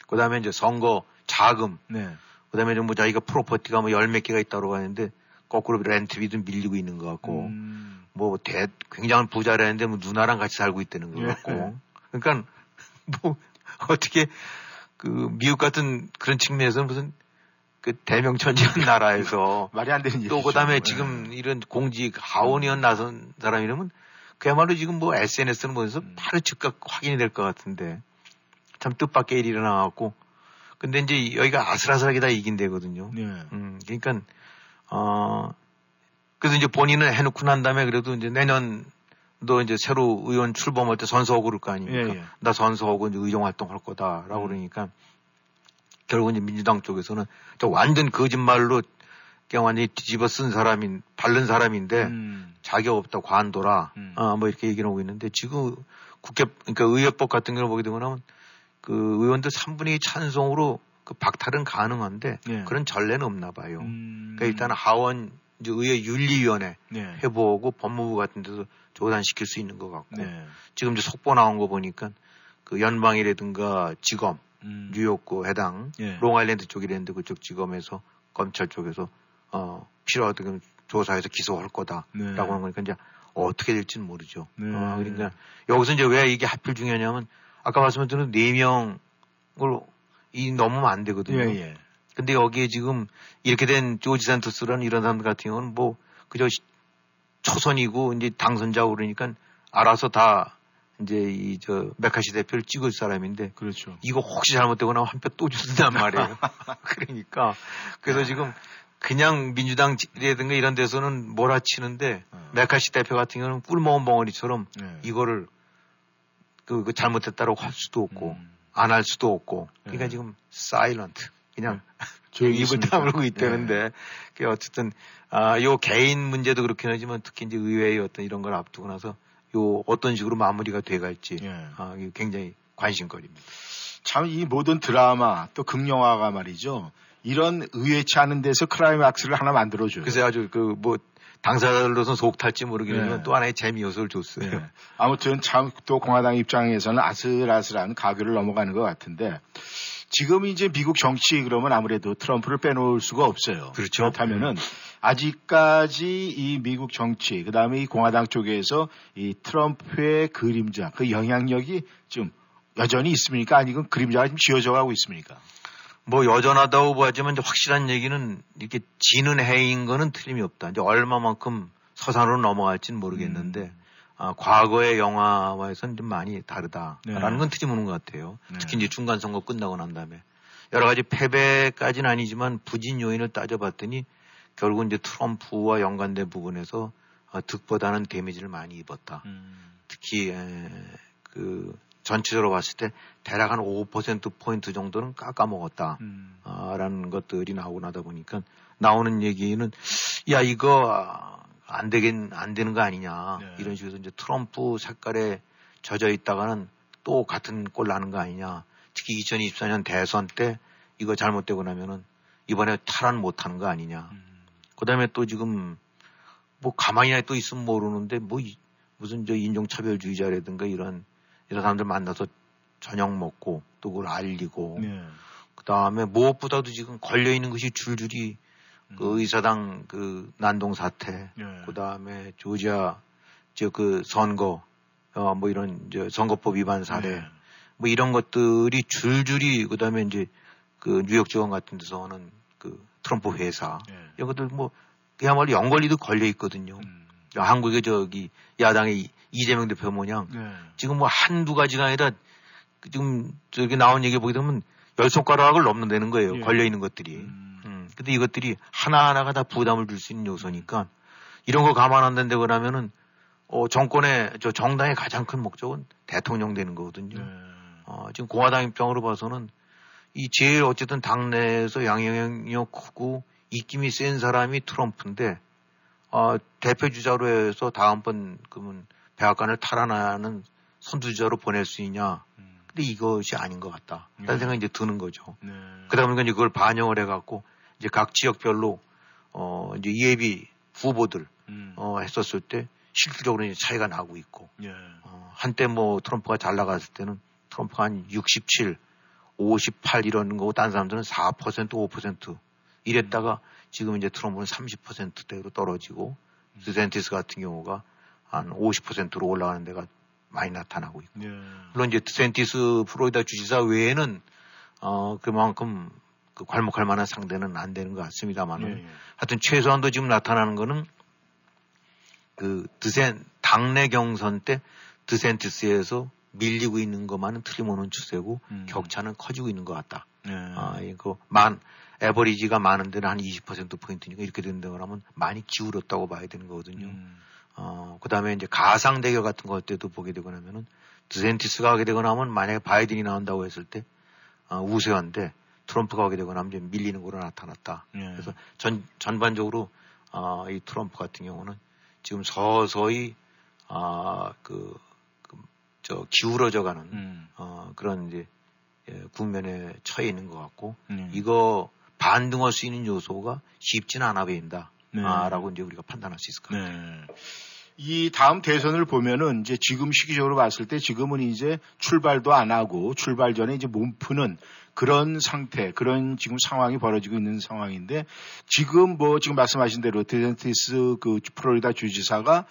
그 다음에 이제 선거 자금 네. 그 다음에 뭐 자기가 프로퍼티가 뭐 열 몇 개가 있다고 하는데 거꾸로 렌트비든 밀리고 있는 것 같고 뭐 굉장한 부자라는데 뭐 누나랑 같이 살고 있다는 것 같고 네. 그러니까 뭐 어떻게 그 미국 같은 그런 측면에서는 무슨 그 대명천지한 나라에서 말이 안 되는 또 그다음에 지금 이런 공직 하원의원 나선 사람이라면 그야말로 지금 뭐 SNS는 보면서 바로 즉각 확인이 될 것 같은데 참 뜻밖의 일이 일어나갖고 근데 이제 여기가 아슬아슬하게 다 이긴 데거든요. 네. 그러니까 그래서 이제 본인은 해놓고 난 다음에 그래도 이제 내년도 이제 새로 의원 출범할 때 선서하고 그럴 거 아닙니까? 예, 예. 나 선서하고 이제 의정 활동할 거다라고 그러니까. 결국 이제 민주당 쪽에서는 저 완전 거짓말로 그냥 완전히 뒤집어 쓴 사람인, 바른 사람인데 자격 없다, 관둬라. 뭐 이렇게 얘기를 하고 있는데 지금 그러니까 의회법 같은 경우를 보게 되면 그 의원들 3분의 2 찬성으로 그 박탈은 가능한데 예. 그런 전례는 없나 봐요. 그러니까 일단 하원, 이제 의회 윤리위원회 예. 해보고 법무부 같은 데서 조단시킬 수 있는 것 같고 예. 지금 이제 속보 나온 거 보니까 그 연방이라든가 지검 뉴욕구 해당 예. 롱아일랜드 쪽이랬는데 그쪽 지검에서 검찰 쪽에서 필요하다면 조사해서 기소할 거다라고 네. 하는 거니까 이제 어떻게 될지는 모르죠. 네. 그러니까 여기서 이제 왜 이게 하필 중요하냐면 아까 말씀드린 4명을 이 넘으면 안 되거든요. 예. 근데 여기에 지금 이렇게 된 조지 산토스라는 이런 사람 같은 경우는 뭐 그저 초선이고 이제 당선자고 그러니까 알아서 다 이제 메카시 대표를 찍을 사람인데 그렇죠. 이거 혹시 잘못되거나 한 표 또 준단 말이에요. 그러니까 그래서 지금 그냥 민주당이라든가 이런 데서는 몰아치는데 메카시 대표 같은 경우는 꿀 먹은 벙어리처럼 네. 이거를 그 잘못했다라고 할 수도 없고 안 할 수도 없고 그러니까 네. 지금 사일런트 그냥 조용히 입을 다물고 있다는데 네. 그게 어쨌든 요 개인 문제도 그렇긴 하지만 특히 이제 의회의 어떤 이런 걸 앞두고 나서 요 어떤 식으로 마무리가 돼갈지 예. 굉장히 관심거리입니다. 참 이 모든 드라마 또 극영화가 말이죠. 이런 의외치 않은 데서 클라이맥스를 하나 만들어줘요. 글쎄 아주 그 뭐 당사자들로서는 속 탈지 모르겠지만 예. 또 하나의 재미 요소를 줬어요. 예. 아무튼 참 또 공화당 입장에서는 아슬아슬한 가교를 넘어가는 것 같은데 지금 이제 미국 정치 그러면 아무래도 트럼프를 빼놓을 수가 없어요. 그렇죠. 그렇다면은 아직까지 이 미국 정치, 그 다음에 이 공화당 쪽에서 이 트럼프의 그림자, 그 영향력이 좀 여전히 있습니까? 아니면 그림자가 지금 지어져 가고 있습니까? 뭐 여전하다고 보지만 확실한 얘기는 이렇게 지는 해인 거는 틀림이 없다. 이제 얼마만큼 서산으로 넘어갈지는 모르겠는데 과거의 영화와에선 좀 많이 다르다라는 건 틀림없는 것 같아요. 특히 이제 중간 선거 끝나고 난 다음에 여러 가지 패배까지는 아니지만 부진 요인을 따져봤더니 결국은 이제 트럼프와 연관된 부분에서 득보다는 데미지를 많이 입었다. 특히 그 전체적으로 봤을 때 대략 한 5%포인트 정도는 깎아먹었다라는 것들이 나오고 나다 보니까 나오는 얘기는 야, 이거 안 되는 거 아니냐. 네. 이런 식으로 이제 트럼프 색깔에 젖어 있다가는 또 같은 꼴 나는 거 아니냐. 특히 2024년 대선 때 이거 잘못되고 나면은 이번에 탈환 못 하는 거 아니냐. 그 다음에 또 지금 뭐 가만히 또 있으면 모르는데 뭐 무슨 저 인종차별주의자라든가 이런 사람들 만나서 저녁 먹고 또 그걸 알리고. 네. 그 다음에 무엇보다도 지금 걸려있는 것이 줄줄이 그 의사당 그 난동 사태. 네. 그 다음에 조지아 저 그 선거, 뭐 이런 이제 선거법 위반 사례. 네. 뭐 이런 것들이 줄줄이 그 다음에 이제 그 뉴욕 지원 같은 데서 하는 그 트럼프 회사. 네. 이런 것들 뭐 그야말로 연걸리도 걸려 있거든요. 한국의 저기 야당의 이재명 대표 모양. 네. 지금 뭐 한두 가지가 아니라 지금 저기 나온 얘기 보게 되면 열 손가락을 넘는다는 거예요. 예. 걸려 있는 것들이. 근데 이것들이 하나하나가 다 부담을 줄 수 있는 요소니까 이런 거 감안 안 된다고 하면은 정권의 저 정당의 가장 큰 목적은 대통령 되는 거거든요. 네. 지금 공화당 입장으로 봐서는 이 제일 어쨌든 당내에서 양형이 크고 입김이 센 사람이 트럼프인데 대표 주자로 해서 다음번 그러면 백악관을 탈환하는 선두주자로 보낼 수 있냐? 근데 이것이 아닌 것 같다. 라는 생각이 이제 드는 거죠. 네. 그러다 보니까 이제 그걸 반영을 해갖고 이제 각 지역별로 이제 예비 후보들 했었을 때 실질적으로 이제 차이가 나고 있고. 네. 한때 뭐 트럼프가 잘 나갔을 때는 트럼프가 한 67, 58 이런 거고 다른 사람들은 4%, 5% 이랬다가 지금 이제 트럼프는 30%대로 떨어지고 디샌티스 같은 경우가 한 50%로 올라가는 데가 많이 나타나고 있고. 예. 물론 이제 디샌티스 플로리다 주지사 외에는 그만큼 그 괄목할 만한 상대는 안 되는 것 같습니다만은 예. 하여튼 최소한도 지금 나타나는 거는 그 당내 경선 때 디샌티스에서 밀리고 있는 것만은 틀림없는 추세고 격차는 커지고 있는 것 같다. 예. 이거 에버리지가 많은 데는 한 20%포인트니까 이렇게 된다고 하면 많이 기울었다고 봐야 되는 거거든요. 그 다음에 이제 가상 대결 같은 것 때도 보게 되고 나면은 디샌티스가 하게 되고 나면 만약에 바이든이 나온다고 했을 때 우세한데 트럼프가 하게 되고 나면 이제 밀리는 걸로 나타났다. 예. 그래서 전반적으로 이 트럼프 같은 경우는 지금 서서히 기울어져가는 그런 이제 국면에 처해 있는 것 같고 이거 반등할 수 있는 요소가 쉽지는 않아 보인다. 라고 이제 우리가 판단할 수 있을 것 같아요. 네. 이 다음 대선을 보면은 이제 지금 시기적으로 봤을 때 지금은 이제 출발도 안 하고 출발 전에 이제 몸 푸는 그런 상태, 그런 지금 상황이 벌어지고 있는 상황인데 지금 지금 말씀하신 대로 디샌티스 그 플로리다 주지사가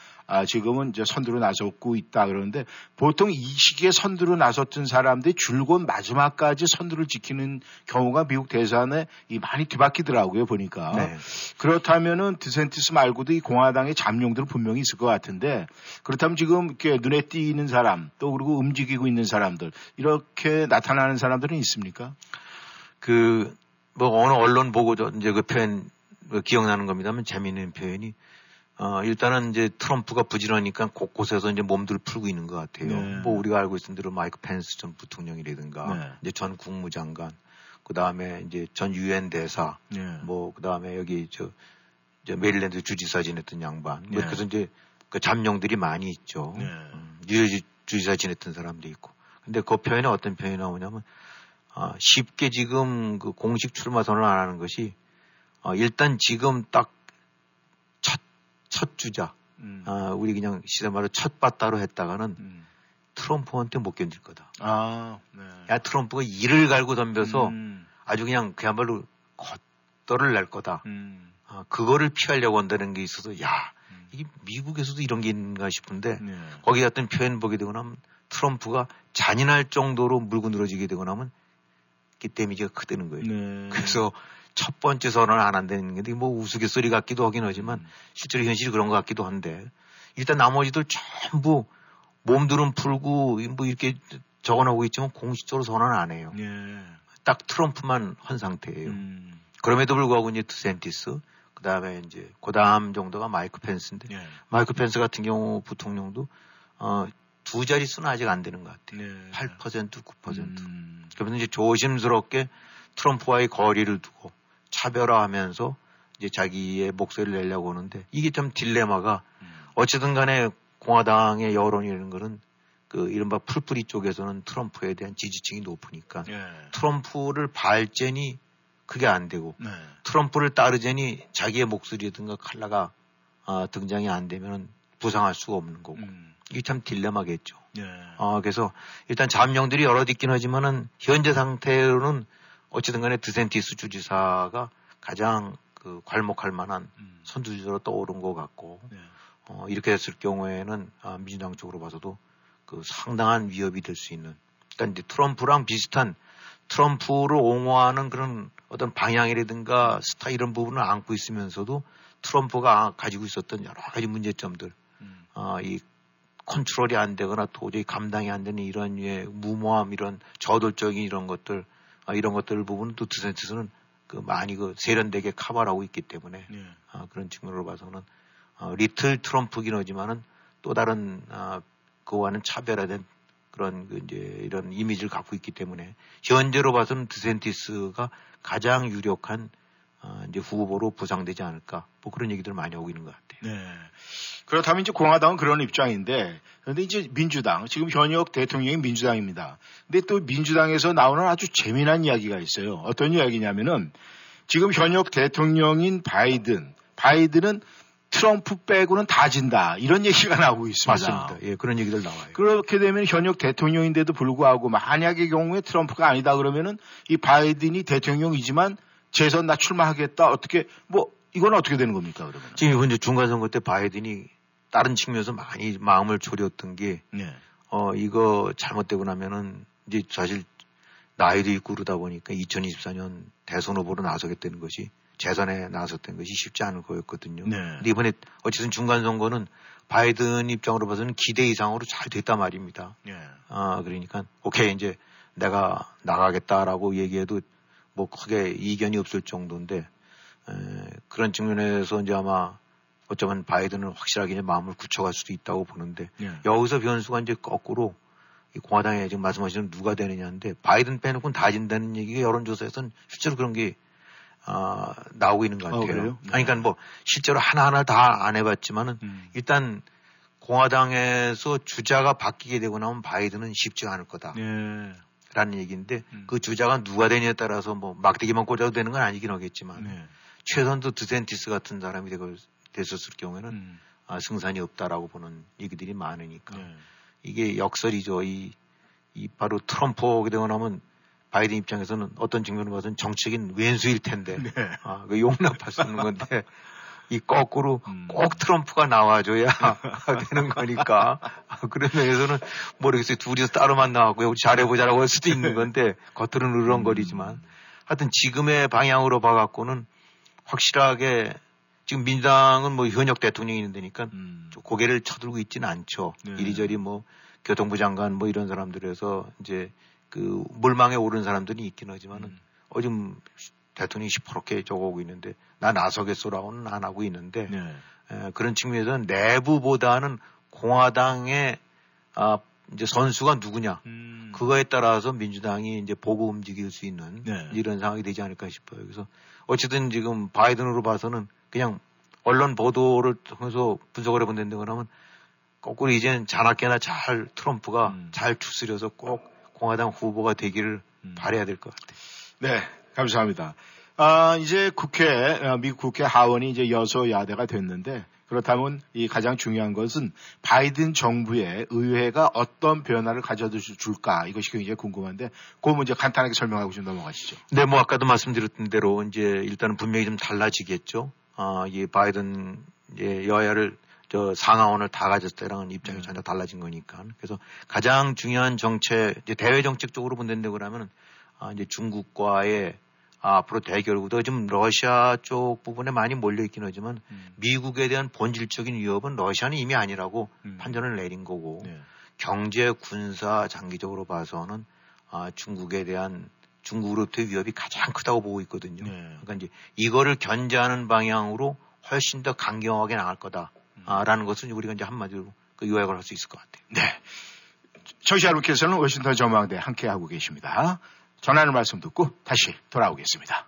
지금은 이제 선두로 나섰고 있다 그러는데 보통 이 시기에 선두로 나섰던 사람들이 줄곧 마지막까지 선두를 지키는 경우가 미국 대선에 많이 뒤바뀌더라고요, 보니까. 네. 그렇다면은 디샌티스 말고도 이 공화당의 잠룡들은 분명히 있을 것 같은데 그렇다면 지금 이렇게 눈에 띄는 사람 또 그리고 움직이고 있는 사람들 이렇게 나타나는 사람들은 있습니까? 어느 언론 보고 이제 그 표현 기억나는 겁니다만 재미있는 표현이 일단은 이제 트럼프가 부지런하니까 곳곳에서 이제 몸들 풀고 있는 것 같아요. 네. 뭐 우리가 알고 있는 대로 마이크 펜스 전 부통령이라든가 네. 이제 전 국무장관, 그 다음에 이제 전 유엔 대사, 네. 뭐 그 다음에 여기 저 메릴랜드 주지사 지냈던 양반, 네. 그래서 이제 그 잠룡들이 많이 있죠. 네. 뉴저지 주지사 지냈던 사람도 있고. 근데 그 표현에 어떤 표현이 나오냐면. 쉽게 지금 그 공식 출마 선언을 안 하는 것이 일단 지금 딱 첫 주자 우리 그냥 시대말로 첫 바따로 했다가는 트럼프한테 못 견딜 거다. 네. 야 트럼프가 이를 갈고 덤벼서 아주 그야말로 겉돌을 낼 거다. 그거를 피하려고 한다는 게 있어서 이게 미국에서도 이런 게 있는가 싶은데 네. 거기에 어떤 표현 보게 되고 나면 트럼프가 잔인할 정도로 물고 늘어지게 되고 나면 데미지가 크다는 거예요. 네. 그래서 첫 번째 선언을 안 한다는 게 뭐 우스갯소리 같기도 하긴 하지만 실제로 현실이 그런 것 같기도 한데 일단 나머지도 전부 몸들은 풀고 뭐 이렇게 적어놓고 있지만 공식적으로 선언 안 해요. 예. 딱 트럼프만 한 상태예요. 그럼에도 불구하고 이제 디샌티스, 그 다음에 이제 그 다음 정도가 마이크 펜스인데 예. 마이크 펜스 같은 경우 부통령도 두 자릿수는 아직 안 되는 것 같아요. 예. 8%, 9%. 그러면서 이제 조심스럽게 트럼프와의 거리를 두고 차별화하면서 이제 자기의 목소리를 내려고 하는데 이게 참 딜레마가 어쨌든 간에 공화당의 여론이라는 거는 그 이른바 풀뿌리 쪽에서는 트럼프에 대한 지지층이 높으니까 예. 트럼프를 밟자니 그게 안 되고 네. 트럼프를 따르자니 자기의 목소리든가 칼라가 등장이 안 되면 부상할 수가 없는 거고 이게 참 딜레마겠죠. 예. 그래서 일단 잠룡들이 여러 있긴 하지만은 현재 상태로는 어쨌든 간에 디샌티스 주지사가 가장 그 괄목할 만한 선두주자로 떠오른 것 같고 네. 이렇게 됐을 경우에는 민주당 쪽으로 봐서도 그 상당한 위협이 될 수 있는 그러니까 이제 트럼프랑 비슷한 트럼프를 옹호하는 그런 어떤 방향이라든가 스타일 이런 부분을 안고 있으면서도 트럼프가 가지고 있었던 여러 가지 문제점들 이 컨트롤이 안 되거나 도저히 감당이 안 되는 이런 류의 무모함 이런 저돌적인 이런 것들 이런 것들 부분은 또 디샌티스는 그 많이 그 세련되게 커버하고 있기 때문에 예. 그런 측면으로 봐서는 리틀 트럼프긴 하지만은 또 다른 그와는 차별화된 그런 그 이제 이런 이미지를 갖고 있기 때문에 현재로 봐서는 디샌티스가 가장 유력한 이제 후보로 부상되지 않을까 뭐 그런 얘기들을 많이 하고 있는 것 같아요. 네. 그렇다면 이제 공화당은 그런 입장인데 그런데 이제 민주당 지금 현역 대통령이 민주당입니다. 근데 또 민주당에서 나오는 아주 재미난 이야기가 있어요. 어떤 이야기냐면은 지금 현역 대통령인 바이든은 트럼프 빼고는 다 진다. 이런 얘기가 나오고 있습니다. 맞습니다. 예, 그런 얘기들 나와요. 그렇게 되면 현역 대통령인데도 불구하고 만약의 경우에 트럼프가 아니다 그러면은 이 바이든이 대통령이지만 재선 나 출마하겠다. 어떻게 뭐 이건 어떻게 되는 겁니까 그러면? 지금 이번 중간 선거 때 바이든이 다른 측면에서 많이 마음을 졸였던 게 네. 이거 잘못되고 나면은 이제 사실 나이도 있고 그러다 보니까 2024년 대선 후보로 나서겠다는 것이 재선에 나섰던 것이 쉽지 않을 거였거든요. 네. 근데 이번에 어쨌든 중간 선거는 바이든 입장으로 봐서는 기대 이상으로 잘 됐단 말입니다. 네. 그러니까 오케이 이제 내가 나가겠다라고 얘기해도 뭐 크게 이견이 없을 정도인데 그런 측면에서 이제 아마 어쩌면 바이든은 확실하게 이제 마음을 굳혀갈 수도 있다고 보는데 네. 여기서 변수가 이제 거꾸로 이 공화당에 지금 말씀하시는 누가 되느냐인데 바이든 빼놓고는 다 진다는 얘기가 여론조사에서는 실제로 그런 게 나오고 있는 것 같아요. 네. 아니, 그러니까 뭐 실제로 하나하나 다 안 해봤지만은 일단 공화당에서 주자가 바뀌게 되고 나면 바이든은 쉽지 않을 거다라는 네. 얘기인데 그 주자가 누가 되냐에 따라서 뭐 막대기만 꽂아도 되는 건 아니긴 하겠지만 네. 최선도 디샌티스 같은 사람이 됐었을 경우에는 승산이 없다라고 보는 얘기들이 많으니까 네. 이게 역설이죠. 이 바로 트럼프 오게 되고 나면 바이든 입장에서는 어떤 측면으로 봐서는 정치적인 왼수일 텐데 네. 그 용납할 수 없는 건데 이 거꾸로 꼭 트럼프가 나와줘야 되는 거니까 그런 면에서는 모르겠어요. 둘이서 따로 만나갖고 우리 잘해보자라고 할 수도 있는 건데 겉으로는 으렁거리지만 하여튼 지금의 방향으로 봐갖고는 확실하게 지금 민주당은 뭐 현역 대통령이 있는 데니까 고개를 쳐들고 있지는 않죠. 네. 이리저리 뭐 교통부 장관 뭐 이런 사람들에서 이제 그 물망에 오른 사람들이 있긴 하지만은 요즘 대통령이 시퍼렇게 적어오고 있는데 나 나서겠소라고는 안 하고 있는데 네. 그런 측면에서는 내부보다는 공화당의 이제 선수가 누구냐 그거에 따라서 민주당이 이제 보고 움직일 수 있는 네. 이런 상황이 되지 않을까 싶어요. 그래서 어쨌든 지금 바이든으로 봐서는 그냥 언론 보도를 통해서 분석을 해본 데는 그러면 거꾸로 이제는 자나깨나 잘 트럼프가 잘 추스려서 꼭 공화당 후보가 되기를 바라야 될 것 같아요. 네, 감사합니다. 이제 미국 국회 하원이 이제 여소야대가 됐는데 그렇다면 이 가장 중요한 것은 바이든 정부의 의회가 어떤 변화를 가져다 줄까 이것이 굉장히 궁금한데 그 문제 간단하게 설명하고 좀 넘어가시죠. 네, 뭐 아까도 말씀드렸던 대로 이제 일단은 분명히 좀 달라지겠죠. 이 바이든 여야를 상하원을 다 가졌다라는 입장이 전혀 달라진 거니까. 그래서 가장 중요한 정책, 이제 대외 정책 쪽으로 본다는데 그러면 이제 중국과의 앞으로 대결 구도가 지금 러시아 쪽 부분에 많이 몰려있긴 하지만 미국에 대한 본질적인 위협은 러시아는 이미 아니라고 판단을 내린 거고 네. 경제, 군사, 장기적으로 봐서는 중국에 대한 중국으로부터의 위협이 가장 크다고 보고 있거든요. 네. 그러니까 이제 이거를 견제하는 방향으로 훨씬 더 강경하게 나갈 거다라는 것은 우리가 이제 한마디로 요약을 할 수 있을 것 같아요. 네. 청취자 여러분께서는 워싱턴 전망대 함께하고 계십니다. 전하는 말씀 듣고 다시 돌아오겠습니다.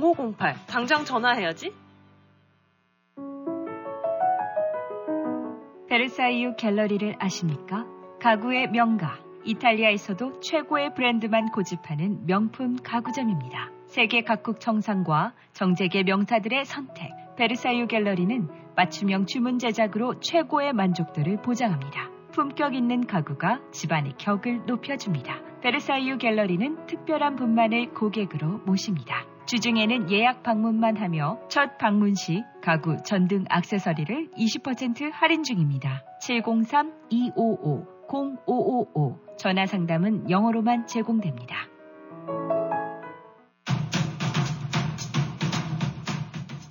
0508. 당장 전화해야지. 베르사유 갤러리를 아십니까? 가구의 명가. 이탈리아에서도 최고의 브랜드만 고집하는 명품 가구점입니다. 세계 각국 정상과 정재계 명사들의 선택. 베르사유 갤러리는 맞춤형 주문 제작으로 최고의 만족도를 보장합니다. 품격 있는 가구가 집안의 격을 높여줍니다. 베르사유 갤러리는 특별한 분만을 고객으로 모십니다. 주중에는 예약 방문만 하며 첫 방문 시 가구, 전등, 액세서리를 20% 할인 중입니다. 703-255-0555 전화 상담은 영어로만 제공됩니다.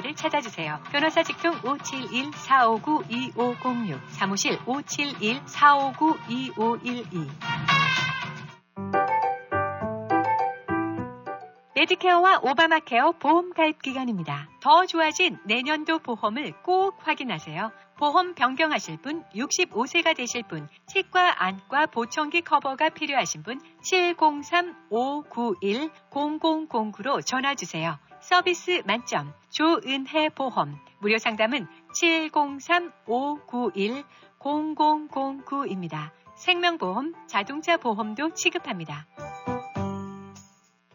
를 찾아주세요. 변호사 직통 571-459-2506 사무실 571-459-2512 메디케어와 오바마케어 보험 가입 기간입니다. 더 좋아진 내년도 보험을 꼭 확인하세요. 보험 변경하실 분, 65세가 되실 분, 치과, 안과, 보청기 커버가 필요하신 분 703-591-0009로 전화주세요. 서비스 만점, 조은혜 보험, 무료 상담은 703-591-0009입니다. 생명보험, 자동차 보험도 취급합니다.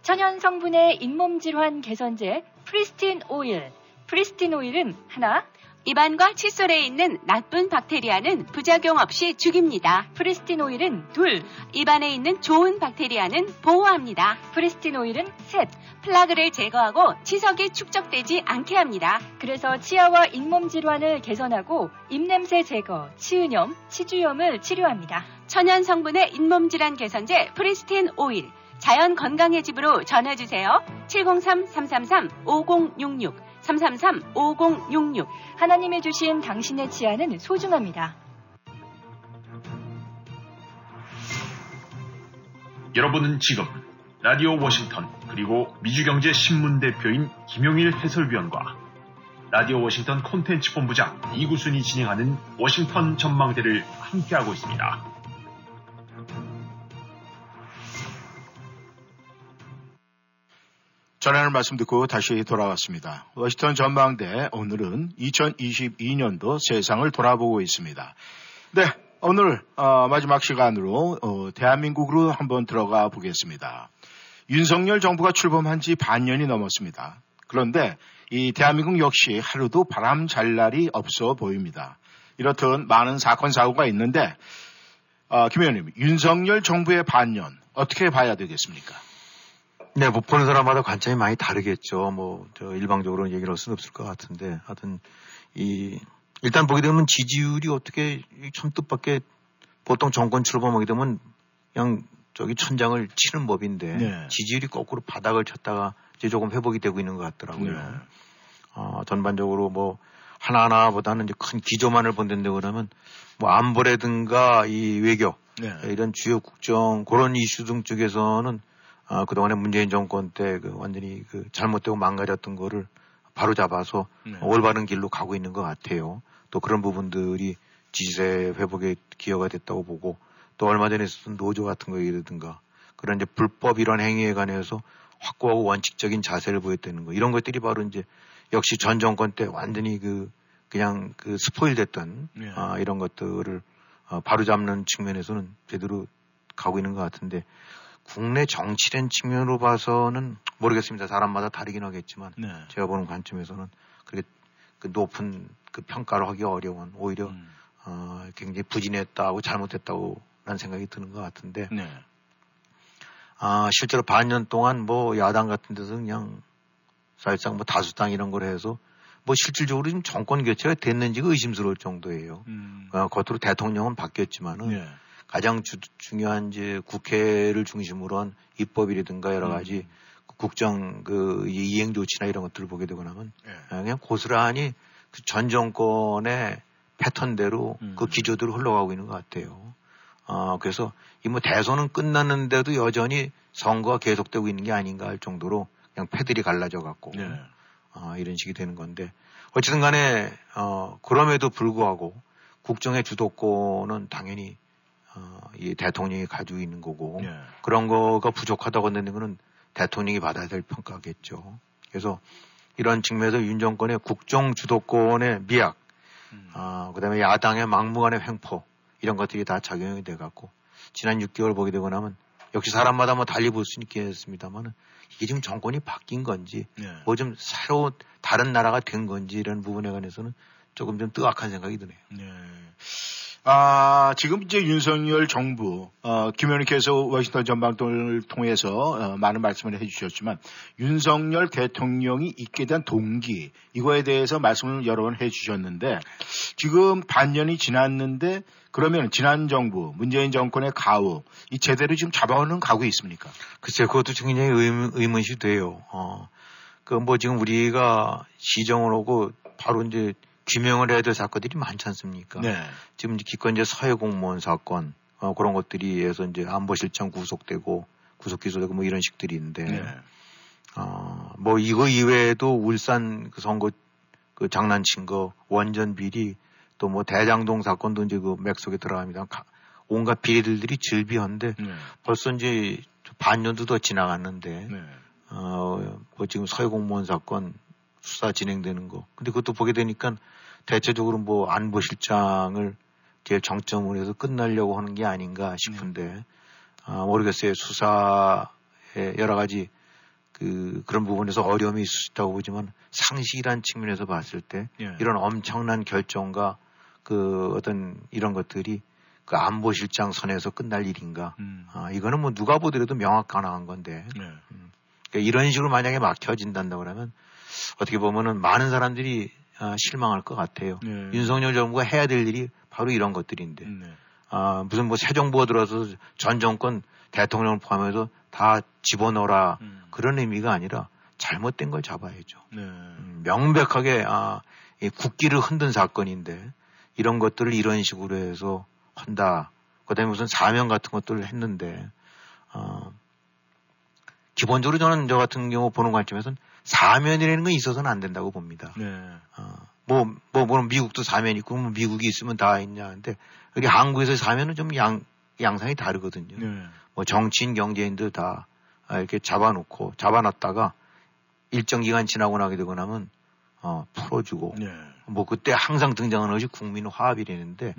천연 성분의 잇몸 질환 개선제 프리스틴 오일. 프리스틴 오일은 하나, 입안과 칫솔에 있는 나쁜 박테리아는 부작용 없이 죽입니다. 프리스틴 오일은 둘, 입안에 있는 좋은 박테리아는 보호합니다. 프리스틴 오일은 셋, 플라그를 제거하고 치석이 축적되지 않게 합니다. 그래서 치아와 잇몸 질환을 개선하고 입냄새 제거, 치은염, 치주염을 치료합니다. 천연 성분의 잇몸 질환 개선제 프리스틴 오일. 자연 건강의 집으로 전화주세요. 703-333-5066 333-5066 하나님이 주신 당신의 치아는 소중합니다. 여러분은 지금 라디오 워싱턴 그리고 미주경제신문 대표인 김용일 해설위원과 라디오 워싱턴 콘텐츠 본부장 이구순이 진행하는 워싱턴 전망대를 함께하고 있습니다. 전하는 말씀 듣고 다시 돌아왔습니다. 워싱턴 전망대 오늘은 2022년도 세상을 돌아보고 있습니다. 네, 오늘 마지막 시간으로 대한민국으로 한번 들어가 보겠습니다. 윤석열 정부가 출범한 지 반년이 넘었습니다. 그런데 이 대한민국 역시 하루도 바람 잘 날이 없어 보입니다. 이렇듯 많은 사건 사고가 있는데 김 의원님, 윤석열 정부의 반년 어떻게 봐야 되겠습니까? 네, 뭐, 보는 사람마다 관점이 많이 다르겠죠. 뭐, 일방적으로 얘기를 할 수는 없을 것 같은데, 하여튼, 일단 보게 되면 지지율이 어떻게 참 뜻밖의 보통 정권 출범하게 되면 그냥 저기 천장을 치는 법인데, 네. 지지율이 거꾸로 바닥을 쳤다가 이제 조금 회복이 되고 있는 것 같더라고요. 네. 전반적으로 뭐, 하나하나보다는 이제 큰 기조만을 본다고 그러면 뭐, 안보라든가 이 외교, 네. 이런 주요 국정, 그런 이슈 등 쪽에서는 그동안에 문재인 정권 때 그 완전히 그 잘못되고 망가졌던 거를 바로잡아서 네. 올바른 길로 가고 있는 것 같아요. 또 그런 부분들이 지지세 회복에 기여가 됐다고 보고 또 얼마 전에 있었던 노조 같은 거라든가 그런 이제 불법 이런 행위에 관해서 확고하고 원칙적인 자세를 보였다는 거 이런 것들이 바로 이제 역시 전 정권 때 완전히 그 그냥 그 스포일됐던 예. 이런 것들을 바로잡는 측면에서는 제대로 가고 있는 것 같은데 국내 정치된 측면으로 봐서는 모르겠습니다. 사람마다 다르긴 하겠지만 네. 제가 보는 관점에서는 그렇게 그 높은 그 평가를 하기 어려운 오히려 굉장히 부진했다고 잘못했다고라는 생각이 드는 것 같은데 네. 실제로 반년 동안 뭐 야당 같은 데서 그냥 사실상 뭐 다수당 이런 걸 해서 뭐 실질적으로 지금 정권 교체가 됐는지가 의심스러울 정도예요. 겉으로 대통령은 바뀌었지만은 네. 가장 중요한 이제 국회를 중심으로 한 입법이라든가 여러 가지 국정 그 이행 조치나 이런 것들을 보게 되고 나면 네. 그냥 고스란히 그 전 정권의 패턴대로 그 기조대로 흘러가고 있는 것 같아요. 그래서 이 뭐 대선은 끝났는데도 여전히 선거가 계속되고 있는 게 아닌가 할 정도로 그냥 패들이 갈라져 갖고 네. 이런 식이 되는 건데 어쨌든 간에 그럼에도 불구하고 국정의 주도권은 당연히 이 대통령이 가지고 있는 거고 네. 그런 거가 부족하다고 하는 거는 대통령이 받아야 될 평가겠죠. 그래서 이런 측면에서 윤 정권의 국정 주도권의 미약 그다음에 야당의 막무가내 횡포 이런 것들이 다 작용이 돼갖고 지난 6개월 보게 되고 나면 역시 사람마다 뭐 달리 볼 수 있겠습니다만은 이게 지금 정권이 바뀐 건지 네. 뭐 좀 새로 다른 나라가 된 건지 이런 부분에 관해서는 조금 좀 뜨악한 생각이 드네요. 네. 지금 이제 윤석열 정부, 김 의원님께서 워싱턴 전망대를 통해서 많은 말씀을 해주셨지만 윤석열 대통령이 있게 된 동기 이거에 대해서 말씀을 여러 번 해주셨는데 지금 반년이 지났는데 그러면 지난 정부 문재인 정권의 가오 이 제대로 지금 잡아오는 가고 있습니까? 글쎄요, 그것도 굉장히 의문시 돼요. 그 뭐 지금 우리가 시정을 하고 바로 이제 규명을 해야 될 사건들이 많지 않습니까? 네. 지금 기껏 이제 서해 공무원 사건, 그런 것들이 해서 이제 안보실장 구속되고, 구속기소되고 뭐 이런 식들이 있는데, 네. 뭐 이거 이외에도 울산 그 선거 그 장난친 거, 원전 비리, 또 뭐 대장동 사건도 이제 그 맥속에 들어갑니다. 온갖 비리들이 즐비한데, 네. 벌써 이제 반년도 더 지나갔는데, 네. 뭐 지금 서해 공무원 사건, 수사 진행되는 거. 근데 그것도 보게 되니까 대체적으로 뭐 안보실장을 제일 정점으로 해서 끝나려고 하는 게 아닌가 싶은데, 모르겠어요. 수사에 여러 가지 그런 부분에서 어려움이 있을 수 있다고 보지만 상식이란 측면에서 봤을 때 예. 이런 엄청난 결정과 그 어떤 이런 것들이 그 안보실장 선에서 끝날 일인가. 이거는 뭐 누가 보더라도 명확 가능한 건데. 예. 그러니까 이런 식으로 만약에 막혀진단다 그러면 어떻게 보면은 많은 사람들이 실망할 것 같아요. 네. 윤석열 정부가 해야 될 일이 바로 이런 것들인데, 네. 무슨 뭐 새 정부가 들어서 전 정권 대통령을 포함해서 다 집어넣어라 그런 의미가 아니라 잘못된 걸 잡아야죠. 네. 명백하게 국기를 흔든 사건인데 이런 것들을 이런 식으로 해서 한다. 그다음에 무슨 사명 같은 것들을 했는데, 기본적으로 저는 저 같은 경우 보는 관점에서는 사면이라는 건 있어서는 안 된다고 봅니다. 네. 미국도 사면이 있고, 뭐 미국이 있으면 다 있냐. 근데, 여기 한국에서의 사면은 좀 양상이 다르거든요. 네. 뭐, 정치인, 경제인들 다 이렇게 잡아놨다가 일정 기간 지나고 나게 되고 나면, 풀어주고, 네. 뭐, 그때 항상 등장하는 것이 국민 화합이라는데,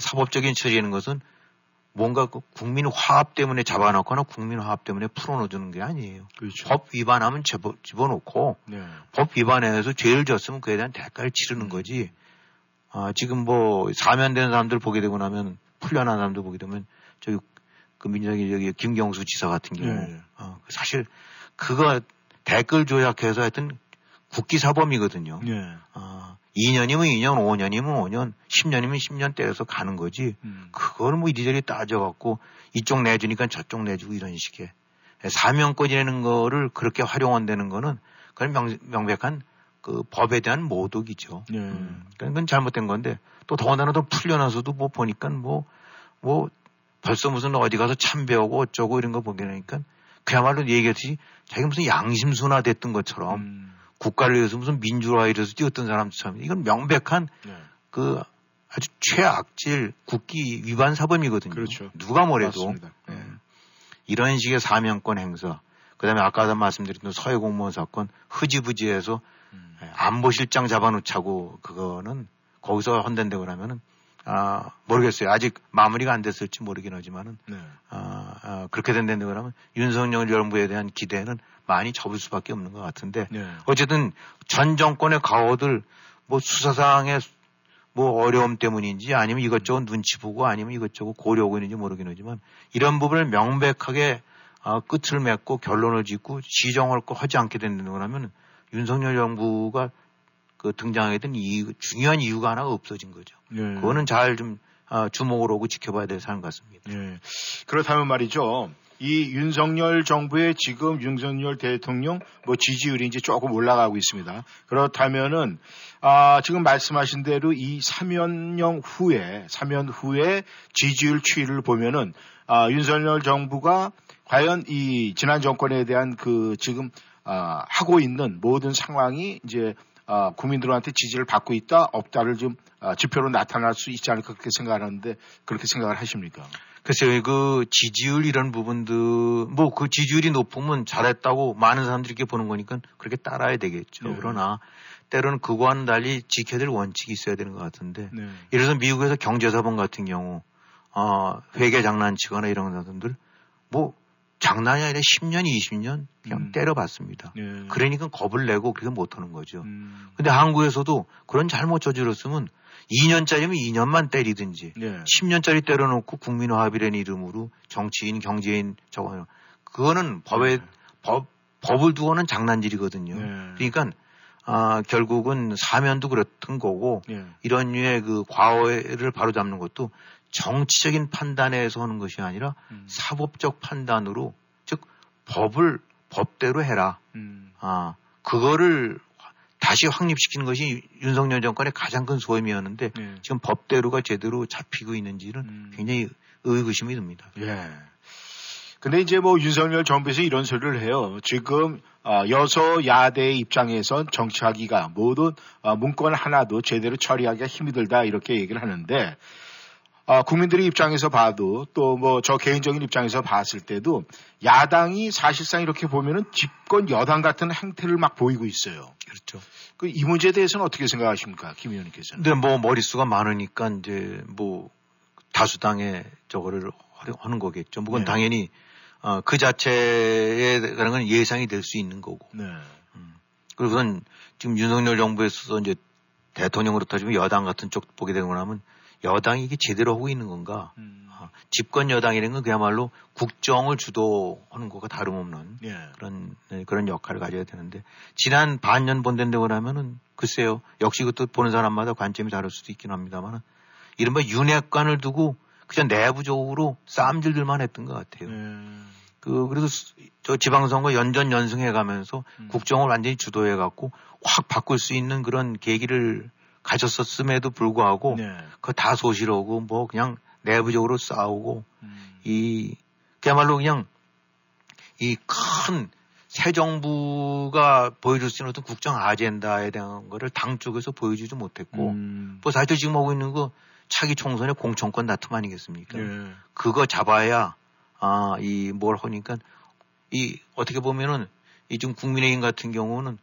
사법적인 처리라는 것은 뭔가 국민 화합 때문에 잡아놓거나 국민 화합 때문에 풀어놓는 게 아니에요. 그렇죠. 법 위반하면 집어놓고 네. 법 위반해서 죄를 졌으면 그에 대한 대가를 치르는 거지. 지금 뭐 사면된 사람들 보게 되고 나면 풀려난 사람들 보게 되면 저기 그 민주당의 저기 김경수 지사 같은 경우 네. 사실 그거 댓글 조작해서 하여튼 국기사범이거든요. 네. 2년이면 2년, 5년이면 5년, 10년이면 10년 때려서 가는 거지. 그걸 뭐 이리저리 따져갖고 이쪽 내주니까 저쪽 내주고 이런 식의. 사면권이라는 거를 그렇게 활용한다는 거는 그건 명백한 그 법에 대한 모독이죠. 예. 그건 잘못된 건데 또 더군다나 더 풀려나서도 뭐 보니까 벌써 무슨 어디 가서 참배하고 어쩌고 이런 거 보게 되니까 그야말로 얘기했듯이 자기가 무슨 양심순화 됐던 것처럼 국가를 위해서 무슨 민주화 이래서 뛰었던 사람처럼 이건 명백한 네. 그 아주 최악질 국기 위반 사범이거든요. 그렇죠. 누가 뭐래도 네. 이런 식의 사명권 행사 그다음에 아까도 말씀드렸던 서해 공무원 사건 흐지부지해서 안보실장 잡아놓자고 그거는 거기서 헌댄다고 하면은 아 모르겠어요. 아직 마무리가 안 됐을지 모르긴 하지만은 네. 그렇게 된다고 하면 윤석열 정부에 대한 기대는 많이 접을 수밖에 없는 것 같은데 네. 어쨌든 전 정권의 가오들 뭐 수사상의 뭐 어려움 때문인지 아니면 이것저것 눈치 보고 아니면 이것저것 고려하고 있는지 모르긴 하지만 이런 부분을 명백하게 끝을 맺고 결론을 짓고 시정을 하지 않게 된다고 하면 윤석열 정부가 그 등장하게 된 중요한 이유가 하나 없어진 거죠. 예. 그거는 잘 좀 주목을 하고 지켜봐야 될 사안 같습니다. 예. 그렇다면 말이죠. 이 윤석열 정부의 지금 윤석열 대통령 뭐 지지율이 이제 조금 올라가고 있습니다. 그렇다면은 지금 말씀하신 대로 이 사면 후에 지지율 추이를 보면은 윤석열 정부가 과연 이 지난 정권에 대한 그 지금 하고 있는 모든 상황이 이제 국민들한테 지지를 받고 있다 없다를 좀 지표로 나타날 수 있지 않을까 그렇게 생각하는데 그렇게 생각을 하십니까? 글쎄요, 그 지지율 이런 부분들 뭐 그 지지율이 높으면 잘했다고 많은 사람들이 이렇게 보는 거니까 그렇게 따라야 되겠죠. 네. 그러나 때로는 그거와는 달리 지켜야 될 원칙이 있어야 되는 것 같은데 네. 예를 들어서 미국에서 경제사범 같은 경우 회계 장난치거나 이런 사람들 뭐 장난이 아니라 10년, 20년 그냥 때려봤습니다. 예. 그러니까 겁을 내고 그렇게 못하는 거죠. 근데 한국에서도 그런 잘못 저질렀으면 2년짜리면 2년만 때리든지 예. 10년짜리 때려놓고 국민의 합의라는 이름으로 정치인, 경제인 저거 그거는 법에 예. 법을 두고는 장난질이거든요. 예. 그러니까 결국은 사면도 그렇던 거고 예. 이런 류의 그 과오를 바로잡는 것도 정치적인 판단에서 하는 것이 아니라 사법적 판단으로 즉 법을 법대로 해라. 그거를 다시 확립시키는 것이 윤석열 정권의 가장 큰 소임이었는데 예. 지금 법대로가 제대로 잡히고 있는지는 굉장히 의구심이 듭니다. 예. 근데 이제 뭐 윤석열 정부에서 이런 소리를 해요. 지금 여소야대의 입장에선 정치하기가 모든 문건 하나도 제대로 처리하기가 힘이 들다 이렇게 얘기를 하는데 국민들의 입장에서 봐도 또 뭐 저 개인적인 입장에서 봤을 때도 야당이 사실상 이렇게 보면은 집권 여당 같은 행태를 막 보이고 있어요. 그렇죠. 그 이 문제에 대해서는 어떻게 생각하십니까, 김 의원님께서는? 근데 뭐 머릿수가 많으니까 이제 뭐 다수당의 저거를 하는 거겠죠. 그건 네. 당연히 그 자체에 그런 건 예상이 될 수 있는 거고. 네. 그리고선 지금 윤석열 정부에서 이제 대통령으로 따지면 여당 같은 쪽 보게 되고 나면. 여당이 이게 제대로 하고 있는 건가? 집권 여당이라는 건 그야말로 국정을 주도하는 것과 다름없는 예. 그런 역할을 가져야 되는데 지난 반년 본된다고 하면은 글쎄요 역시 그것도 보는 사람마다 관점이 다를 수도 있긴 합니다만 이른바 윤핵관을 두고 그냥 내부적으로 쌈질들만 했던 것 같아요. 그래서 저 지방선거 연전 연승해 가면서 국정을 완전히 주도해 갖고 확 바꿀 수 있는 그런 계기를 가졌었음에도 불구하고 네. 그거 다 소실하고 뭐 그냥 내부적으로 싸우고 이 그야말로 그냥 이 큰 새 정부가 보여줄 수 있는 어떤 국정 아젠다에 대한 거를 당 쪽에서 보여주지 못했고 뭐 사실 지금 하고 있는 거 차기 총선의 공천권 다툼 아니겠습니까? 네. 그거 잡아야 이 뭘 하니까 이 어떻게 보면은 이 지금 국민의힘 같은 경우는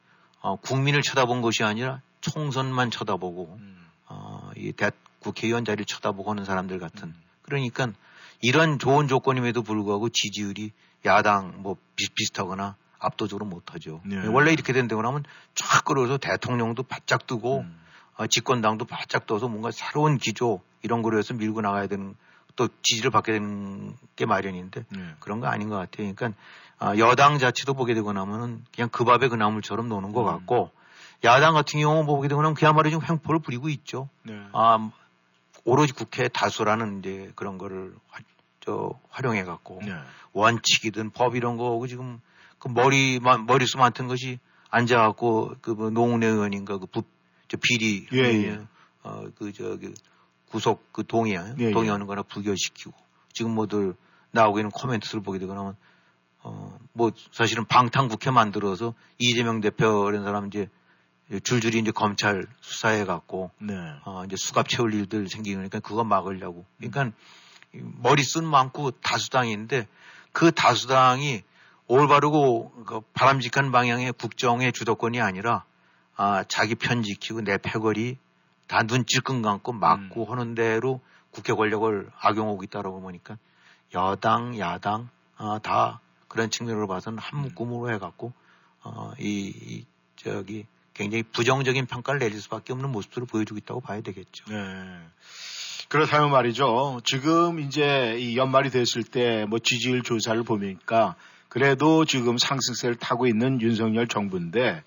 국민을 쳐다본 것이 아니라 총선만 쳐다보고 이 국회의원 자리를 쳐다보고 하는 사람들 같은 그러니까 이런 좋은 조건임에도 불구하고 지지율이 야당 뭐 비슷하거나 압도적으로 못하죠. 네. 원래 이렇게 된다고 하면 쫙 끌어서 대통령도 바짝 뜨고 집권당도 바짝 떠서 뭔가 새로운 기조 이런 거로 해서 밀고 나가야 되는 또 지지를 받게 되는 게 마련인데 네. 그런 거 아닌 것 같아요. 그러니까 여당 자체도 보게 되고 나면은 그냥 그 밥에 그 나물처럼 노는 것 같고 야당 같은 경우 보게 되면 그야말로 지금 횡포를 부리고 있죠. 네. 오로지 국회 다수라는 이제 그런 거를 활용해 갖고 네. 원칙이든 법 이런 거하고 지금 그 머릿수 많던 것이 앉아 갖고 그 뭐 노웅래 의원인가 그 비리 예. 그 저기 구속 그 동의하는 거나 부결시키고 지금 뭐들 나오고 있는 코멘트를 보게 되거나 뭐 사실은 방탄국회 만들어서 이재명 대표라는 사람 이제 줄줄이 이제 검찰 수사해 갖고 네. 이제 수갑 채울 일들 생기니까 그거 막으려고. 그러니까 머리쓴 많고 다수당인데 그 다수당이 올바르고 그 바람직한 방향의 국정의 주도권이 아니라 자기 편 지키고 내 패거리 다 눈 찔끔 감고 막고 하는 대로 국회 권력을 악용하고 있다라고 보니까 여당, 야당 다 그런 측면으로 봐서는 한 묶음으로 해갖고 굉장히 부정적인 평가를 내릴 수밖에 없는 모습들을 보여주고 있다고 봐야 되겠죠. 네. 그렇다면 말이죠. 지금 이제 이 연말이 됐을 때 뭐 지지율 조사를 보니까 그래도 지금 상승세를 타고 있는 윤석열 정부인데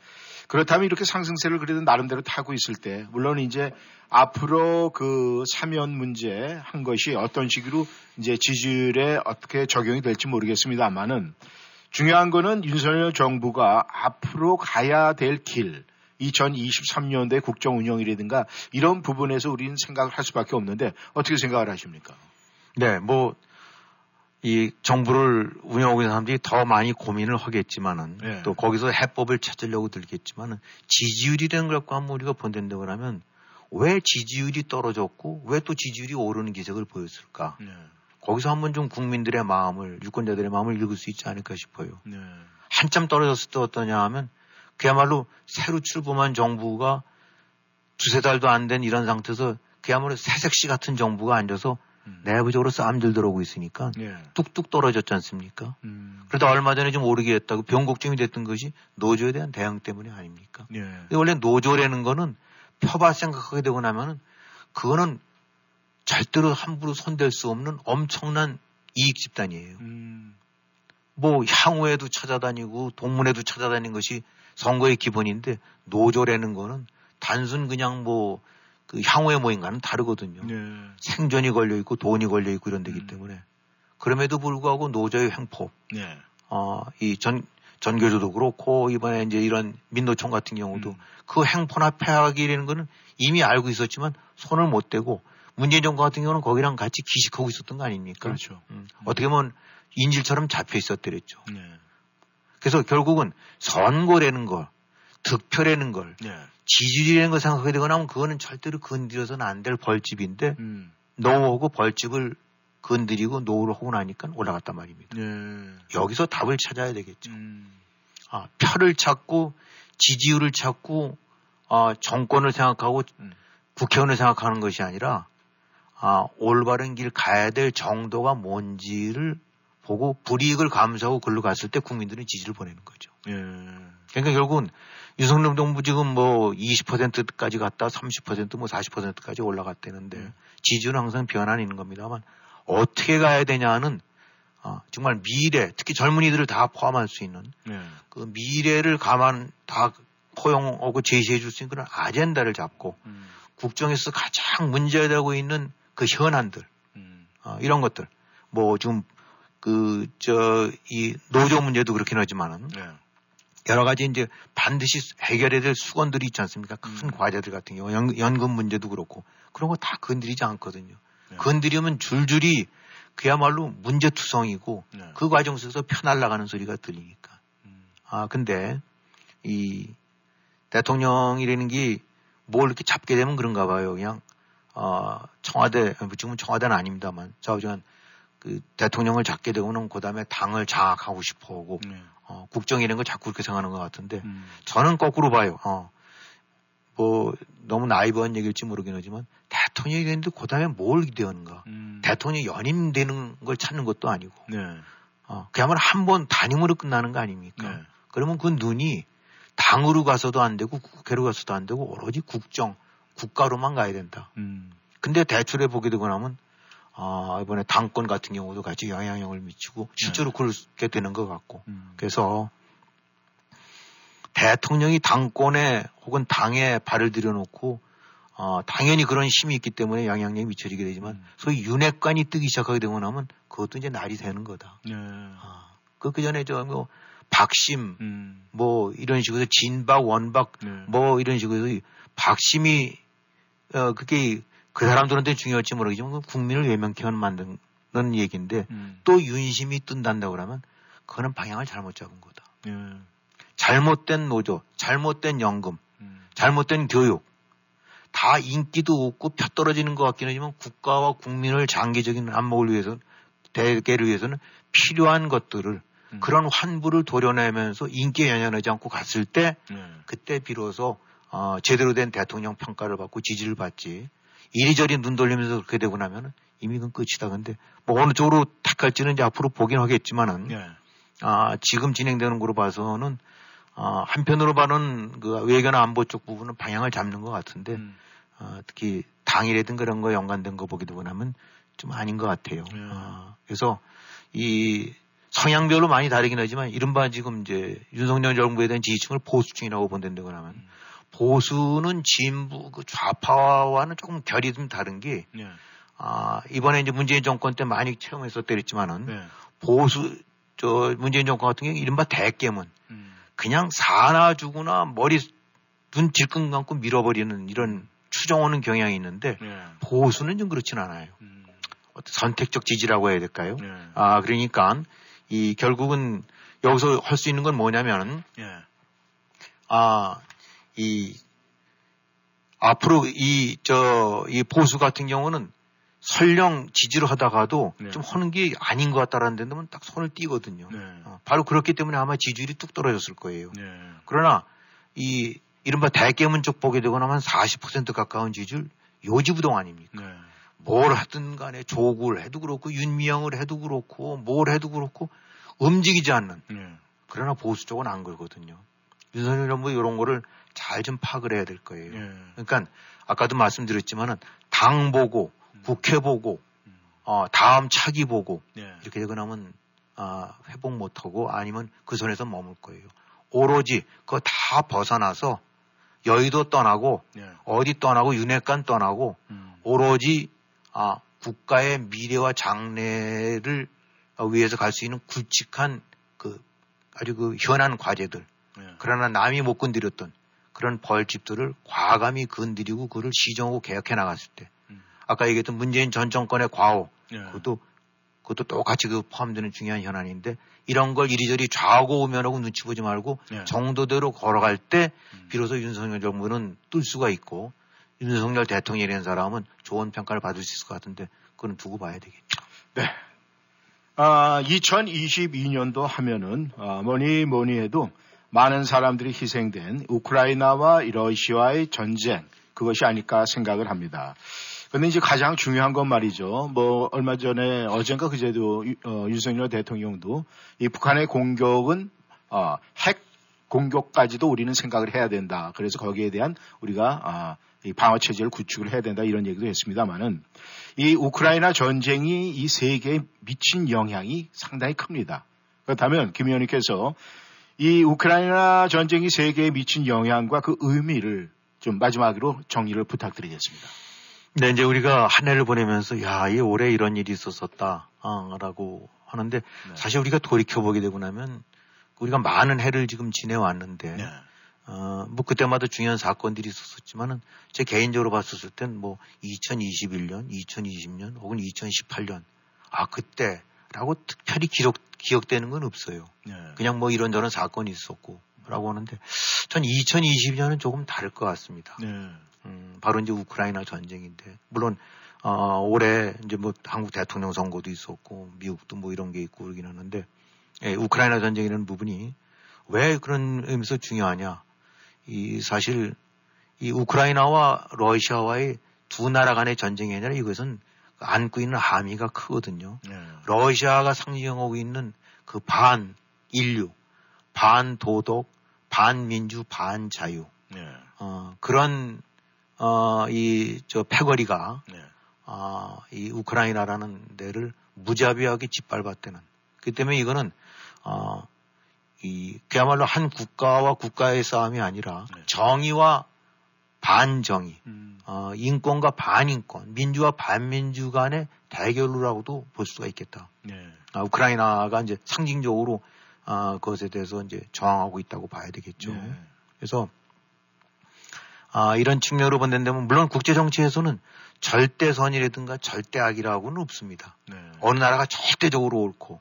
그렇다면 이렇게 상승세를 그래도 나름대로 타고 있을 때 물론 이제 앞으로 그 사면 문제 한 것이 어떤 식으로 이제 지지율에 어떻게 적용이 될지 모르겠습니다만은 중요한 거는 윤석열 정부가 앞으로 가야 될 길, 2023년도의 국정 운영이라든가 이런 부분에서 우리는 생각을 할 수밖에 없는데 어떻게 생각을 하십니까? 네, 뭐 이 정부를 운영하고 있는 사람들이 더 많이 고민을 하겠지만은 네. 또 거기서 해법을 찾으려고 들겠지만은 지지율이라는 것과 우리가 본댄다고 하면 왜 지지율이 떨어졌고 왜 또 지지율이 오르는 기색을 보였을까? 네. 거기서 한번 좀 국민들의 마음을 유권자들의 마음을 읽을 수 있지 않을까 싶어요. 네. 한참 떨어졌을 때 어떠냐 하면 그야말로 새로 출범한 정부가 두세 달도 안 된 이런 상태에서 그야말로 새색시 같은 정부가 앉아서 내부적으로 싸움들 들어오고 있으니까 예. 뚝뚝 떨어졌지 않습니까? 그러다 얼마 전에 좀 오르게 했다고 변곡점이 됐던 것이 노조에 대한 대응 때문에 아닙니까? 예. 근데 원래 노조라는 거는 펴봐 생각하게 되고 나면은 그거는 절대로 함부로 손댈 수 없는 엄청난 이익 집단이에요. 뭐 향후에도 찾아다니고 동문에도 찾아다니는 것이 선거의 기본인데 노조라는 거는 단순 그냥 뭐 그 향후의 모임과는 다르거든요. 네. 생존이 걸려 있고 돈이 걸려 있고 이런 데기 때문에 그럼에도 불구하고 노조의 횡포, 네. 이 전교조도 그렇고 이번에 이제 이런 민노총 같은 경우도 그 횡포나 폐하기라는 거는 이미 알고 있었지만 손을 못 대고 문재인 정부 같은 경우는 거기랑 같이 기식하고 있었던 거 아닙니까? 그렇죠. 어떻게 보면 인질처럼 잡혀 있었더랬죠. 네. 그래서 결국은 선거라는 걸 득표라는 걸 네. 지지율이라는 걸 생각하게 되거나 하면 그거는 절대로 건드려서는 안 될 벌집인데 노하고 벌집을 건드리고 노를 하고 나니까 올라갔단 말입니다. 네. 여기서 답을 찾아야 되겠죠. 표를 찾고 지지율을 찾고 정권을 생각하고 국회의원을 생각하는 것이 아니라 올바른 길 가야 될 정도가 뭔지를 보고 불이익을 감수하고 글로 갔을 때 국민들은 지지를 보내는 거죠. 네. 그러니까 결국은 윤석열 정부 지금 뭐 20%까지 갔다 30% 뭐 40%까지 올라갔다는데 지지율은 항상 변화는 있는 겁니다만 어떻게 가야 되냐는 정말 미래 특히 젊은이들을 다 포함할 수 있는 네. 그 미래를 가만 다 포용하고 제시해 줄 수 있는 그런 아젠다를 잡고 국정에서 가장 문제되고 있는 그 현안들 이런 것들 뭐 지금 그 이 노조 문제도 그렇긴 하지만은 네. 여러 가지 이제 반드시 해결해야 될 수건들이 있지 않습니까? 큰 과제들 같은 경우, 연금 문제도 그렇고 그런 거 다 건드리지 않거든요. 네. 건드리면 줄줄이 그야말로 문제투성이고 네. 그 과정 속에서 펴 날아가는 소리가 들리니까. 근데 이 대통령이라는 게 뭘 이렇게 잡게 되면 그런가 봐요. 그냥 청와대, 지금은 청와대는 아닙니다만 좌우지간 그 대통령을 잡게 되고는 그 다음에 당을 장악하고 싶어 하고 네. 국정이라는 걸 자꾸 그렇게 생각하는 것 같은데 저는 거꾸로 봐요. 뭐 너무 나이브한 얘기일지 모르긴 하지만 대통령이 되는데 그 다음에 뭘 기대하는가. 대통령이 연임되는 걸 찾는 것도 아니고 네. 그야말로 한 번 단임으로 끝나는 거 아닙니까? 네. 그러면 그 눈이 당으로 가서도 안 되고 국회로 가서도 안 되고 오로지 국정, 국가로만 가야 된다. 근데 대출해 보게 되고 나면 이번에 당권 같은 경우도 같이 영향력을 미치고 실제로 네. 그렇게 되는 것 같고 그래서 대통령이 당권에 혹은 당에 발을 들여놓고 당연히 그런 힘이 있기 때문에 영향력이 미쳐지게 되지만 소위 윤핵관이 뜨기 시작하게 되고 나면 그것도 이제 날이 되는 거다. 네. 그 전에 뭐 박심 뭐 이런 식으로 진박 원박 네. 뭐 이런 식으로 박심이 그게 그 사람들한테 중요할지 모르겠지만 국민을 외면케 만드는 얘기인데 또 윤심이 뜬다고 그러면 그거는 방향을 잘못 잡은 거다. 잘못된 노조, 잘못된 연금, 잘못된 교육. 다 인기도 없고 펴떨어지는 것 같긴 하지만 국가와 국민을 장기적인 안목을 위해서는, 대개를 위해서는 필요한 것들을 그런 환부를 도려내면서 인기에 연연하지 않고 갔을 때 그때 비로소 제대로 된 대통령 평가를 받고 지지를 받지 이리저리 눈 돌리면서 그렇게 되고 나면 이미 그건 끝이다. 근데 뭐 어느 쪽으로 택할지는 이제 앞으로 보긴 하겠지만은 지금 진행되는 거로 봐서는 한편으로 봐는 그 외교나 안보 쪽 부분은 방향을 잡는 것 같은데 특히 당일이라든가 그런 거 연관된 거 보게 되고 나면 좀 아닌 것 같아요. 그래서 이 성향별로 많이 다르긴 하지만 이른바 지금 이제 윤석열 정부에 대한 지지층을 보수층이라고 본다고 하면 보수는 진보 그 좌파와는 조금 결이 좀 다른 게 이번에 이제 문재인 정권 때 많이 체험했었더랬지만은 보수 저 문재인 정권 같은 경우 이른바 대깨문 그냥 사나 주구나 머리 눈 질끈 감고 밀어버리는 이런 추정오는 경향이 있는데 보수는 좀 그렇진 않아요. 선택적 지지라고 해야 될까요? 그러니까 이 결국은 여기서 할 수 있는 건 뭐냐면 이 앞으로 이 저 이 보수 같은 경우는 설령 지지를 하다가도 좀 하는 게 아닌 것 같다라는 데는 딱 손을 띄거든요. 바로 그렇기 때문에 아마 지지율이 뚝 떨어졌을 거예요. 그러나 이 이른바 대깨문 쪽 보게 되거나 한 40% 가까운 지지율 요지부동 아닙니까? 뭘 하든 간에 조국을 해도 그렇고 윤미향을 해도 그렇고 뭘 해도 그렇고 움직이지 않는. 그러나 보수 쪽은 안 그러거든요. 윤석열 정부 이런 거를 잘 좀 파악을 해야 될 거예요. 그러니까 아까도 말씀드렸지만은 당 보고 국회 보고, 다음 차기 보고, 이렇게 되고 나면, 회복 못하고 아니면 그 손에서 머물 거예요. 오로지 그거 다 벗어나서 여의도 떠나고, 어디 떠나고, 윤회관 떠나고, 오로지, 국가의 미래와 장래를 위해서 갈 수 있는 굵직한 그 아주 그 현안 과제들. 그러나 남이 못 건드렸던 그런 벌집들을 과감히 건드리고 그를 시정하고 개혁해 나갔을 때. 아까 얘기했던 문재인 전 정권의 과오, 그것도 똑같이 그 포함되는 중요한 현안인데 이런 걸 이리저리 좌우고 우면하고 눈치 보지 말고 정도대로 걸어갈 때 비로소 윤석열 정부는 뜰 수가 있고 윤석열 대통령이라는 사람은 좋은 평가를 받을 수 있을 것 같은데 그건 두고 봐야 되겠죠. 네. 2022년도 하면은 뭐니 뭐니 해도 많은 사람들이 희생된 우크라이나와 러시아의 전쟁 그것이 아닐까 생각을 합니다. 근데 이제 가장 중요한 건 말이죠. 뭐, 얼마 전에, 어젠가 그제도, 윤석열 대통령도 이 북한의 공격은, 핵 공격까지도 우리는 생각을 해야 된다. 그래서 거기에 대한 우리가, 이 방어체제를 구축을 해야 된다. 이런 얘기도 했습니다만은 이 우크라이나 전쟁이 이 세계에 미친 영향이 상당히 큽니다. 그렇다면, 김 의원님께서 이 우크라이나 전쟁이 세계에 미친 영향과 그 의미를 좀 마지막으로 정리를 부탁드리겠습니다. 네, 이제 우리가 한 해를 보내면서, 이 올해 이런 일이 있었었다, 라고 하는데, 사실 우리가 돌이켜보게 되고 나면, 우리가 많은 해를 지금 지내왔는데, 뭐 그때마다 중요한 사건들이 있었었지만은, 제 개인적으로 봤었을 땐 뭐, 2021년, 2020년, 혹은 2018년, 그때라고 특별히 기억되는 건 없어요. 그냥 뭐 이런저런 사건이 있었고, 라고 하는데, 전 2022년은 조금 다를 것 같습니다. 바로 이제 우크라이나 전쟁인데, 물론, 올해 이제 뭐 한국 대통령 선거도 있었고, 미국도 뭐 이런 게 있고 그러긴 하는데, 우크라이나 전쟁이라는 부분이 왜 그런 의미에서 중요하냐. 사실, 이 우크라이나와 러시아와의 두 나라 간의 전쟁이 아니라 이것은 안고 있는 함의가 크거든요. 러시아가 상징하고 있는 그 반 인류, 반 도덕, 반 민주, 반 자유. 그런 패거리가, 이 우크라이나라는 데를 무자비하게 짓밟았다는. 그 때문에 이거는, 그야말로 한 국가와 국가의 싸움이 아니라 정의와 반정의, 인권과 반인권, 민주와 반민주 간의 대결로라고도 볼 수가 있겠다. 우크라이나가 이제 상징적으로, 그것에 대해서 이제 저항하고 있다고 봐야 되겠죠. 그래서, 이런 측면으로 본다면 물론 국제 정치에서는 절대선이라든가 절대악이라고는 없습니다. 어느 나라가 절대적으로 옳고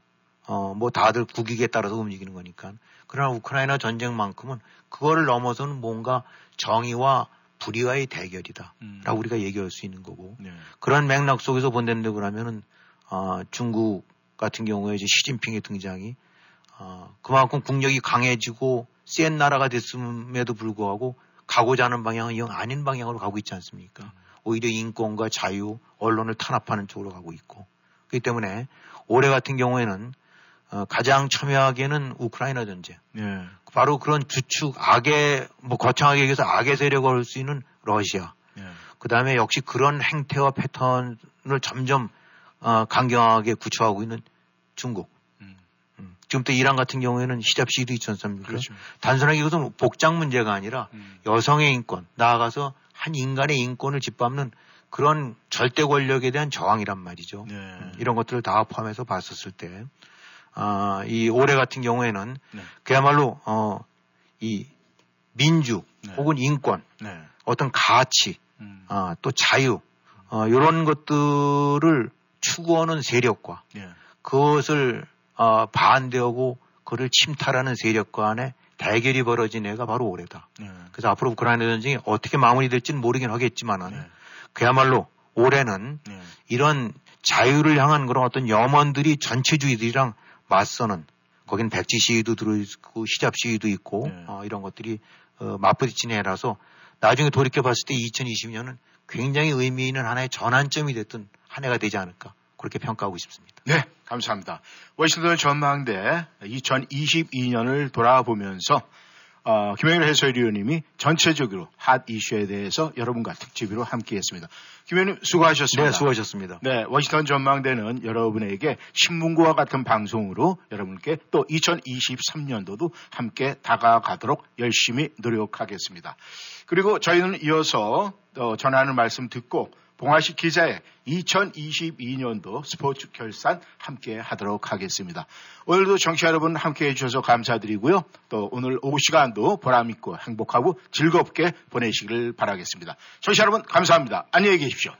뭐 다들 국익에 따라서 움직이는 거니까. 그러나 우크라이나 전쟁만큼은 그거를 넘어서는 뭔가 정의와 불의와의 대결이다. 라고 우리가 얘기할 수 있는 거고. 네. 그런 맥락 속에서 본다는데 그러면은, 중국 같은 경우에 이제 시진핑의 등장이, 그만큼 국력이 강해지고 센 나라가 됐음에도 불구하고 가고자 하는 방향은 영 아닌 방향으로 가고 있지 않습니까? 오히려 인권과 자유, 언론을 탄압하는 쪽으로 가고 있고. 그렇기 때문에 올해 같은 경우에는 가장 첨예하게는 우크라이나 전쟁. 예. 바로 그런 주축, 악의, 뭐 거창하게 얘기해서 악의 세력을 올 수 있는 러시아. 예. 그 다음에 역시 그런 행태와 패턴을 점점 강경하게 구축하고 있는 중국. 지금 또 이란 같은 경우에는 히잡 시위도 2003년. 그렇죠. 단순하게 이것은 복장 문제가 아니라 여성의 인권, 나아가서 한 인간의 인권을 짓밟는 그런 절대 권력에 대한 저항이란 말이죠. 네. 이런 것들을 다 포함해서 봤었을 때, 이 올해 같은 경우에는 네. 그야말로, 이 민주 네. 혹은 인권, 네. 어떤 가치, 또 자유, 요런 것들을 추구하는 세력과 네. 그것을 반대하고 그를 침탈하는 세력 간의 대결이 벌어진 해가 바로 올해다. 네. 그래서 앞으로 우크라이나 전쟁이 어떻게 마무리될지는 모르긴 하겠지만은 네. 그야말로 올해는 네. 이런 자유를 향한 그런 어떤 염원들이 전체주의들이랑 맞서는 거긴 백지 시위도 들어있고 히잡 시위도 있고 네. 이런 것들이 맞부딪힌 해라서 나중에 돌이켜봤을 때 2020년은 굉장히 의미 있는 하나의 전환점이 됐던 한 해가 되지 않을까 그렇게 평가하고 싶습니다. 네, 감사합니다. 워싱턴 전망대 2022년을 돌아보면서 김영일 해설위원님이 전체적으로 핫 이슈에 대해서 여러분과 특집으로 함께했습니다. 김의원님 수고하셨습니다. 네, 수고하셨습니다. 네, 워싱턴 전망대는 여러분에게 신문고와 같은 방송으로 여러분께 또 2023년도도 함께 다가가도록 열심히 노력하겠습니다. 그리고 저희는 이어서 전하는 말씀 듣고 봉화식 기자의 2022년도 스포츠 결산 함께 하도록 하겠습니다. 오늘도 청취자 여러분 함께 해주셔서 감사드리고요. 또 오늘 오후 시간도 보람있고 행복하고 즐겁게 보내시길 바라겠습니다. 청취자 여러분 감사합니다. 안녕히 계십시오.